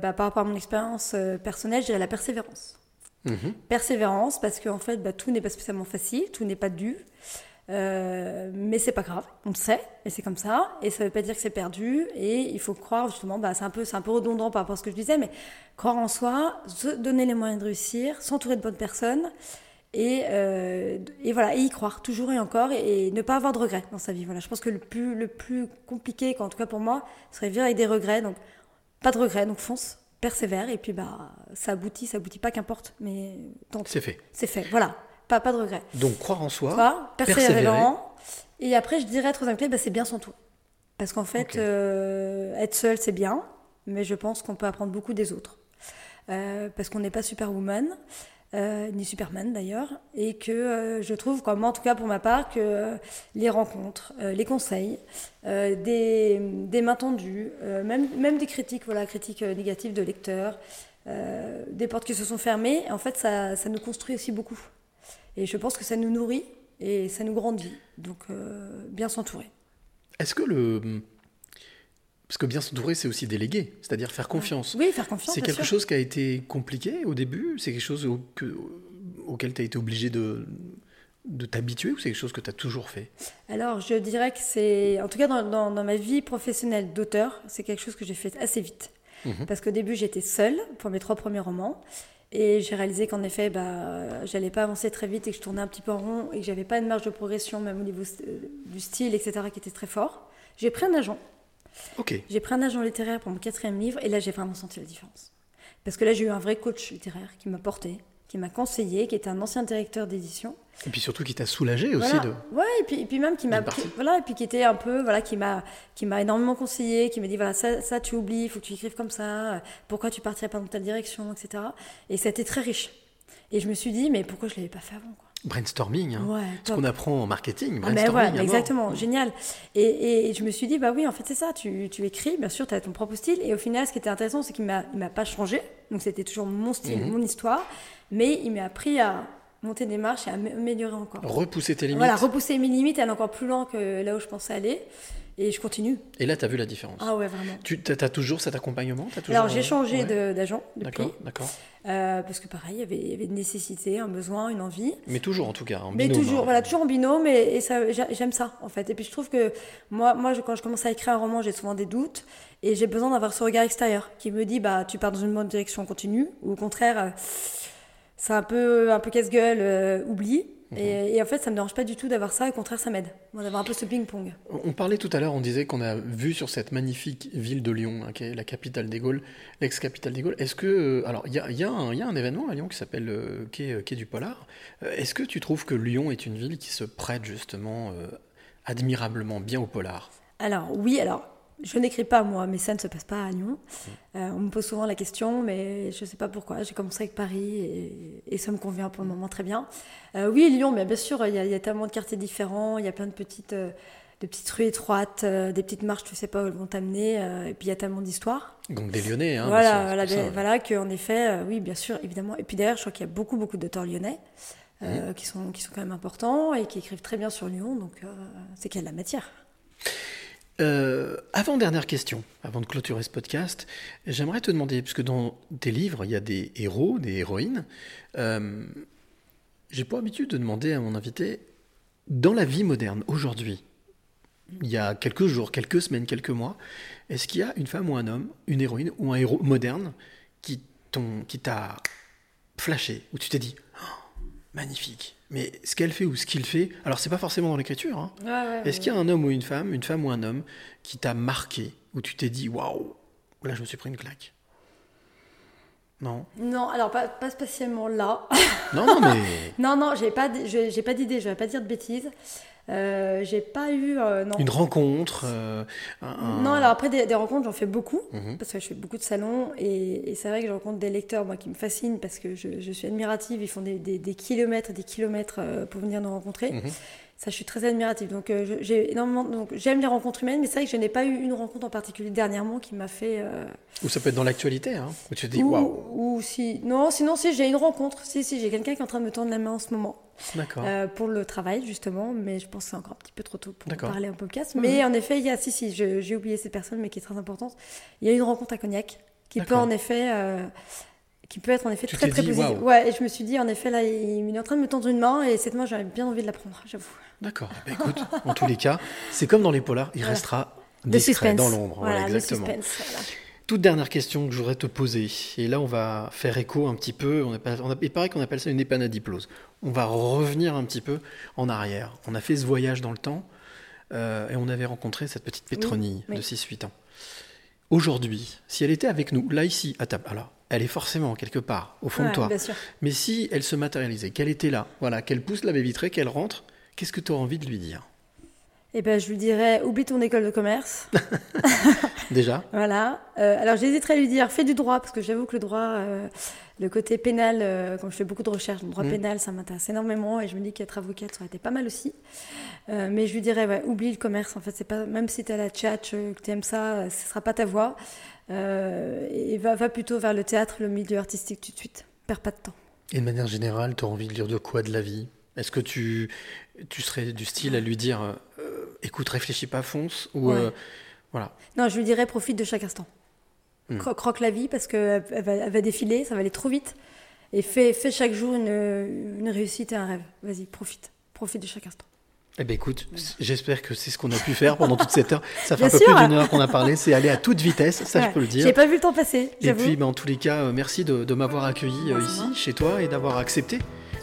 par rapport à mon expérience personnelle, je dirais la persévérance. Mmh. Persévérance, parce qu'en fait, tout n'est pas spécialement facile, tout n'est pas dû. Mais c'est pas grave, on le sait et c'est comme ça, et ça veut pas dire que c'est perdu, et il faut croire justement, c'est un peu redondant par rapport à ce que je disais, mais croire en soi, se donner les moyens de réussir, s'entourer de bonnes personnes et voilà, et y croire toujours et encore, et ne pas avoir de regrets dans sa vie. Voilà, je pense que le plus compliqué, en tout cas pour moi, serait vivre avec des regrets. Donc pas de regrets, donc fonce, persévère, et puis ça aboutit pas, qu'importe, mais tente. C'est fait, voilà. Pas de regret. Donc, croire en soi, persévérant. Et après, je dirais, troisième clé, c'est bien s'entourer. Parce qu'en fait, être seul, c'est bien, mais je pense qu'on peut apprendre beaucoup des autres. Parce qu'on n'est pas superwoman, ni superman d'ailleurs, et que je trouve, comme moi, en tout cas pour ma part, que les rencontres, les conseils, des mains tendues, même des critiques, critiques négatives de lecteurs, des portes qui se sont fermées, en fait, ça nous construit aussi beaucoup. Et je pense que ça nous nourrit et ça nous grandit. Donc, bien s'entourer. Est-ce que Parce que bien s'entourer, c'est aussi déléguer, c'est-à-dire faire confiance. Oui, faire confiance, c'est quelque chose qui a été compliqué au début ? C'est quelque chose auquel tu as été obligé de t'habituer, ou c'est quelque chose que tu as toujours fait ? Alors, je dirais que c'est... En tout cas, dans ma vie professionnelle d'auteur, c'est quelque chose que j'ai fait assez vite. Mmh. Parce qu'au début, j'étais seule pour mes 3 premiers romans. Et j'ai réalisé qu'en effet, j'allais pas avancer très vite et que je tournais un petit peu en rond et que j'avais pas une marge de progression, même au niveau du style, etc., qui était très fort. J'ai pris un agent. Ok. J'ai pris un agent littéraire pour mon 4e livre, et là, j'ai vraiment senti la différence. Parce que là, j'ai eu un vrai coach littéraire qui m'a porté, qui m'a conseillé, qui était un ancien directeur d'édition. Et puis surtout qui t'a soulagé aussi de... Ouais, et puis même qui m'a... et puis qui était un peu... qui m'a énormément conseillé, qui m'a dit, ça tu oublies, il faut que tu écrives comme ça, pourquoi tu partirais pas dans telle direction, etc. Et ça a été très riche. Et je me suis dit, mais pourquoi je l'avais pas fait avant, quoi. Brainstorming, hein. Ouais, ce qu'on apprend en marketing, brainstorming. Exactement, génial. Et je me suis dit, oui, en fait, c'est ça, tu écris, bien sûr, tu as ton propre style. Et au final, ce qui était intéressant, c'est qu'il m'a pas changé. Donc, c'était toujours mon style, mon histoire. Mais il m'a appris à monter des marches et à m'améliorer encore. Repousser tes limites. Voilà, repousser mes limites, aller encore plus loin que là où je pensais aller. Et je continue. Et là, tu as vu la différence. Ah ouais, vraiment. Tu as toujours cet accompagnement, Alors, j'ai changé d'agent depuis. D'accord. Parce que pareil, il y avait une nécessité, un besoin, une envie. Mais toujours, en tout cas, en binôme. Toujours en binôme, et ça, j'aime ça, en fait. Et puis, je trouve que moi, quand je commence à écrire un roman, j'ai souvent des doutes, et j'ai besoin d'avoir ce regard extérieur qui me dit, tu pars dans une bonne direction, continue, ou au contraire, c'est un peu casse-gueule, oublie. Et en fait, ça ne me dérange pas du tout d'avoir ça, au contraire, ça m'aide, d'avoir un peu ce ping-pong. On parlait tout à l'heure, on disait qu'on a vu sur cette magnifique ville de Lyon, qui est la capitale des Gaules, l'ex-capitale des Gaules. Est-ce que, alors, il y a un événement à Lyon qui s'appelle Quai du Polar. Est-ce que tu trouves que Lyon est une ville qui se prête justement admirablement bien au polar ? Alors, oui, Je n'écris pas, moi, mes scènes ne se passent pas à Lyon. On me pose souvent la question, mais je ne sais pas pourquoi. J'ai commencé avec Paris et ça me convient pour le moment très bien. Oui, Lyon, mais bien sûr, il y a tellement de quartiers différents. Il y a plein de petites rues étroites, des petites marches, tu ne sais pas où elles vont t'amener. Et puis, il y a tellement d'histoires. Donc, des Lyonnais. Hein, voilà, qu'en effet, oui, bien sûr, évidemment. Et puis derrière, je crois qu'il y a beaucoup, beaucoup d'auteurs lyonnais qui sont quand même importants et qui écrivent très bien sur Lyon. Donc, c'est qu'il y a de la matière. Avant-dernière question, avant de clôturer ce podcast, j'aimerais te demander, puisque dans tes livres, il y a des héros, des héroïnes, j'ai pour habitude de demander à mon invité, dans la vie moderne, aujourd'hui, il y a quelques jours, quelques semaines, quelques mois, est-ce qu'il y a une femme ou un homme, une héroïne ou un héros moderne qui t'a flashé, où tu t'es dit oh, « magnifique ». Mais ce qu'elle fait ou ce qu'il fait, alors c'est pas forcément dans l'écriture. Hein. Est-ce qu'il y a un homme ou une femme ou un homme qui t'a marqué, où tu t'es dit waouh, là je me suis pris une claque? Non. Non, alors pas spécialement là. Non, mais. non, j'ai pas d'idée, je vais pas dire de bêtises. J'ai pas eu non. Une rencontre. Non, alors après des rencontres, j'en fais beaucoup parce que je fais beaucoup de salons et c'est vrai que je rencontre des lecteurs, moi, qui me fascinent parce que je suis admirative. Ils font des kilomètres, pour venir nous rencontrer. Ça, je suis très admirative. Donc, j'ai énormément. Donc, j'aime les rencontres humaines, mais c'est vrai que je n'ai pas eu une rencontre en particulier dernièrement qui m'a fait. Ou ça peut être dans l'actualité, hein, où tu te dis waouh. Ou si non, sinon si j'ai une rencontre, si j'ai quelqu'un qui est en train de me tendre la main en ce moment. D'accord. Pour le travail, justement, mais je pense que c'est encore un petit peu trop tôt pour parler en podcast. Mais en effet, il y a, j'ai oublié cette personne, mais qui est très importante. Il y a une rencontre à Cognac qui peut être en effet très très positive. Wow. Ouais, et je me suis dit en effet là, il est en train de me tendre une main et cette main, j'avais bien envie de la prendre, j'avoue. D'accord. Bah, écoute, en tous les cas, c'est comme dans les polars, il restera discret dans l'ombre. Voilà, exactement. Le suspense, voilà. Toute dernière question que je voudrais te poser, et là on va faire écho un petit peu, il paraît qu'on appelle ça une épanadiplose. On va revenir un petit peu en arrière. On a fait ce voyage dans le temps, et on avait rencontré cette petite Pétronille de 6-8 ans. Aujourd'hui, si elle était avec nous, là ici, à table, alors elle est forcément quelque part, au fond de toi, mais si elle se matérialisait, qu'elle était là, voilà, qu'elle pousse la baie vitrée, qu'elle rentre, qu'est-ce que tu aurais envie de lui dire ? Eh ben, je lui dirais, oublie ton école de commerce. Déjà. Voilà. Alors, j'hésiterais à lui dire, fais du droit, parce que j'avoue que le droit, le côté pénal, quand je fais beaucoup de recherches, le droit pénal, ça m'intéresse énormément, et je me dis qu'être avocate, ça aurait été pas mal aussi. Mais je lui dirais, oublie le commerce, en fait, c'est pas, même si t'as la tchatche, que t'aimes ça, ce sera pas ta voie. Et va plutôt vers le théâtre, le milieu artistique tout de suite. Perds pas de temps. Et de manière générale, t'as envie de dire de quoi de la vie ? Est-ce que tu serais du style à lui dire écoute, réfléchis pas, fonce ou voilà. Non, je lui dirais profite de chaque instant. Croque la vie parce qu'elle va défiler, ça va aller trop vite. Et fais chaque jour une réussite et un rêve. Vas-y, profite de chaque instant. Eh bien écoute, j'espère que c'est ce qu'on a pu faire pendant toute cette heure. Ça fait un peu plus d'une heure qu'on a parlé, c'est aller à toute vitesse, ça je peux le dire. J'ai pas vu le temps passer, j'avoue. Et puis en tous les cas, merci de m'avoir accueilli ici, chez toi, et d'avoir accepté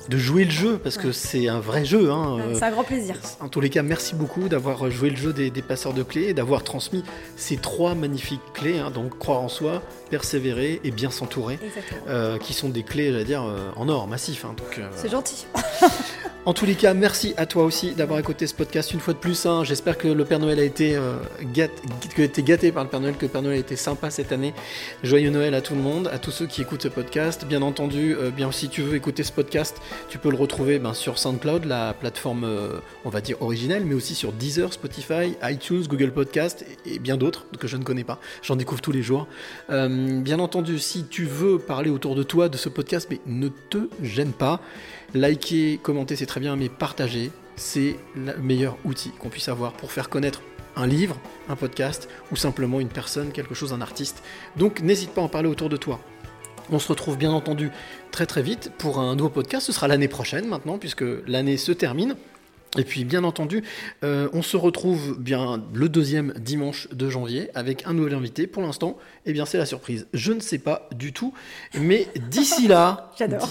de jouer le jeu, parce que c'est un vrai jeu. Hein. C'est un grand plaisir. En tous les cas, merci beaucoup d'avoir joué le jeu des passeurs de clés et d'avoir transmis ces trois magnifiques clés, hein, donc croire en soi, persévérer et bien s'entourer, qui sont des clés, j'allais dire, en or, massif. Hein, donc, c'est gentil. En tous les cas, merci à toi aussi d'avoir écouté ce podcast une fois de plus. Hein. J'espère que le Père Noël a été gâté par le Père Noël, que le Père Noël a été sympa cette année. Joyeux Noël à tout le monde, à tous ceux qui écoutent ce podcast. Bien entendu, bien si tu veux écouter ce podcast, tu peux le retrouver sur SoundCloud, la plateforme on va dire originelle, mais aussi sur Deezer, Spotify, iTunes, Google Podcast et bien d'autres que je ne connais pas. J'en découvre tous les jours. Bien entendu, si tu veux parler autour de toi de ce podcast, mais ne te gêne pas. Liker, commenter, c'est très bien, mais partager, c'est le meilleur outil qu'on puisse avoir pour faire connaître un livre, un podcast ou simplement une personne, quelque chose, un artiste. Donc n'hésite pas à en parler autour de toi. On se retrouve bien entendu très très vite pour un nouveau podcast. Ce sera l'année prochaine maintenant, puisque l'année se termine. Et puis bien entendu, on se retrouve bien le deuxième dimanche de janvier avec un nouvel invité. Pour l'instant, c'est la surprise. Je ne sais pas du tout, mais d'ici là, j'adore.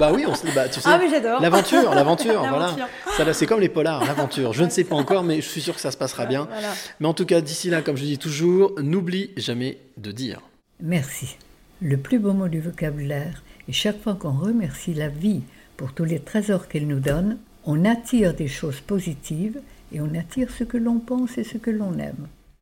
Bah oui, tu sais, mais j'adore. L'aventure, voilà. Ça là, c'est comme les polars, l'aventure. Je ne sais pas encore, mais je suis sûr que ça se passera bien. Voilà. Mais en tout cas, d'ici là, comme je dis toujours, n'oublie jamais de dire. Merci. Le plus beau mot du vocabulaire est chaque fois qu'on remercie la vie pour tous les trésors qu'elle nous donne. On attire des choses positives et on attire ce que l'on pense et ce que l'on aime.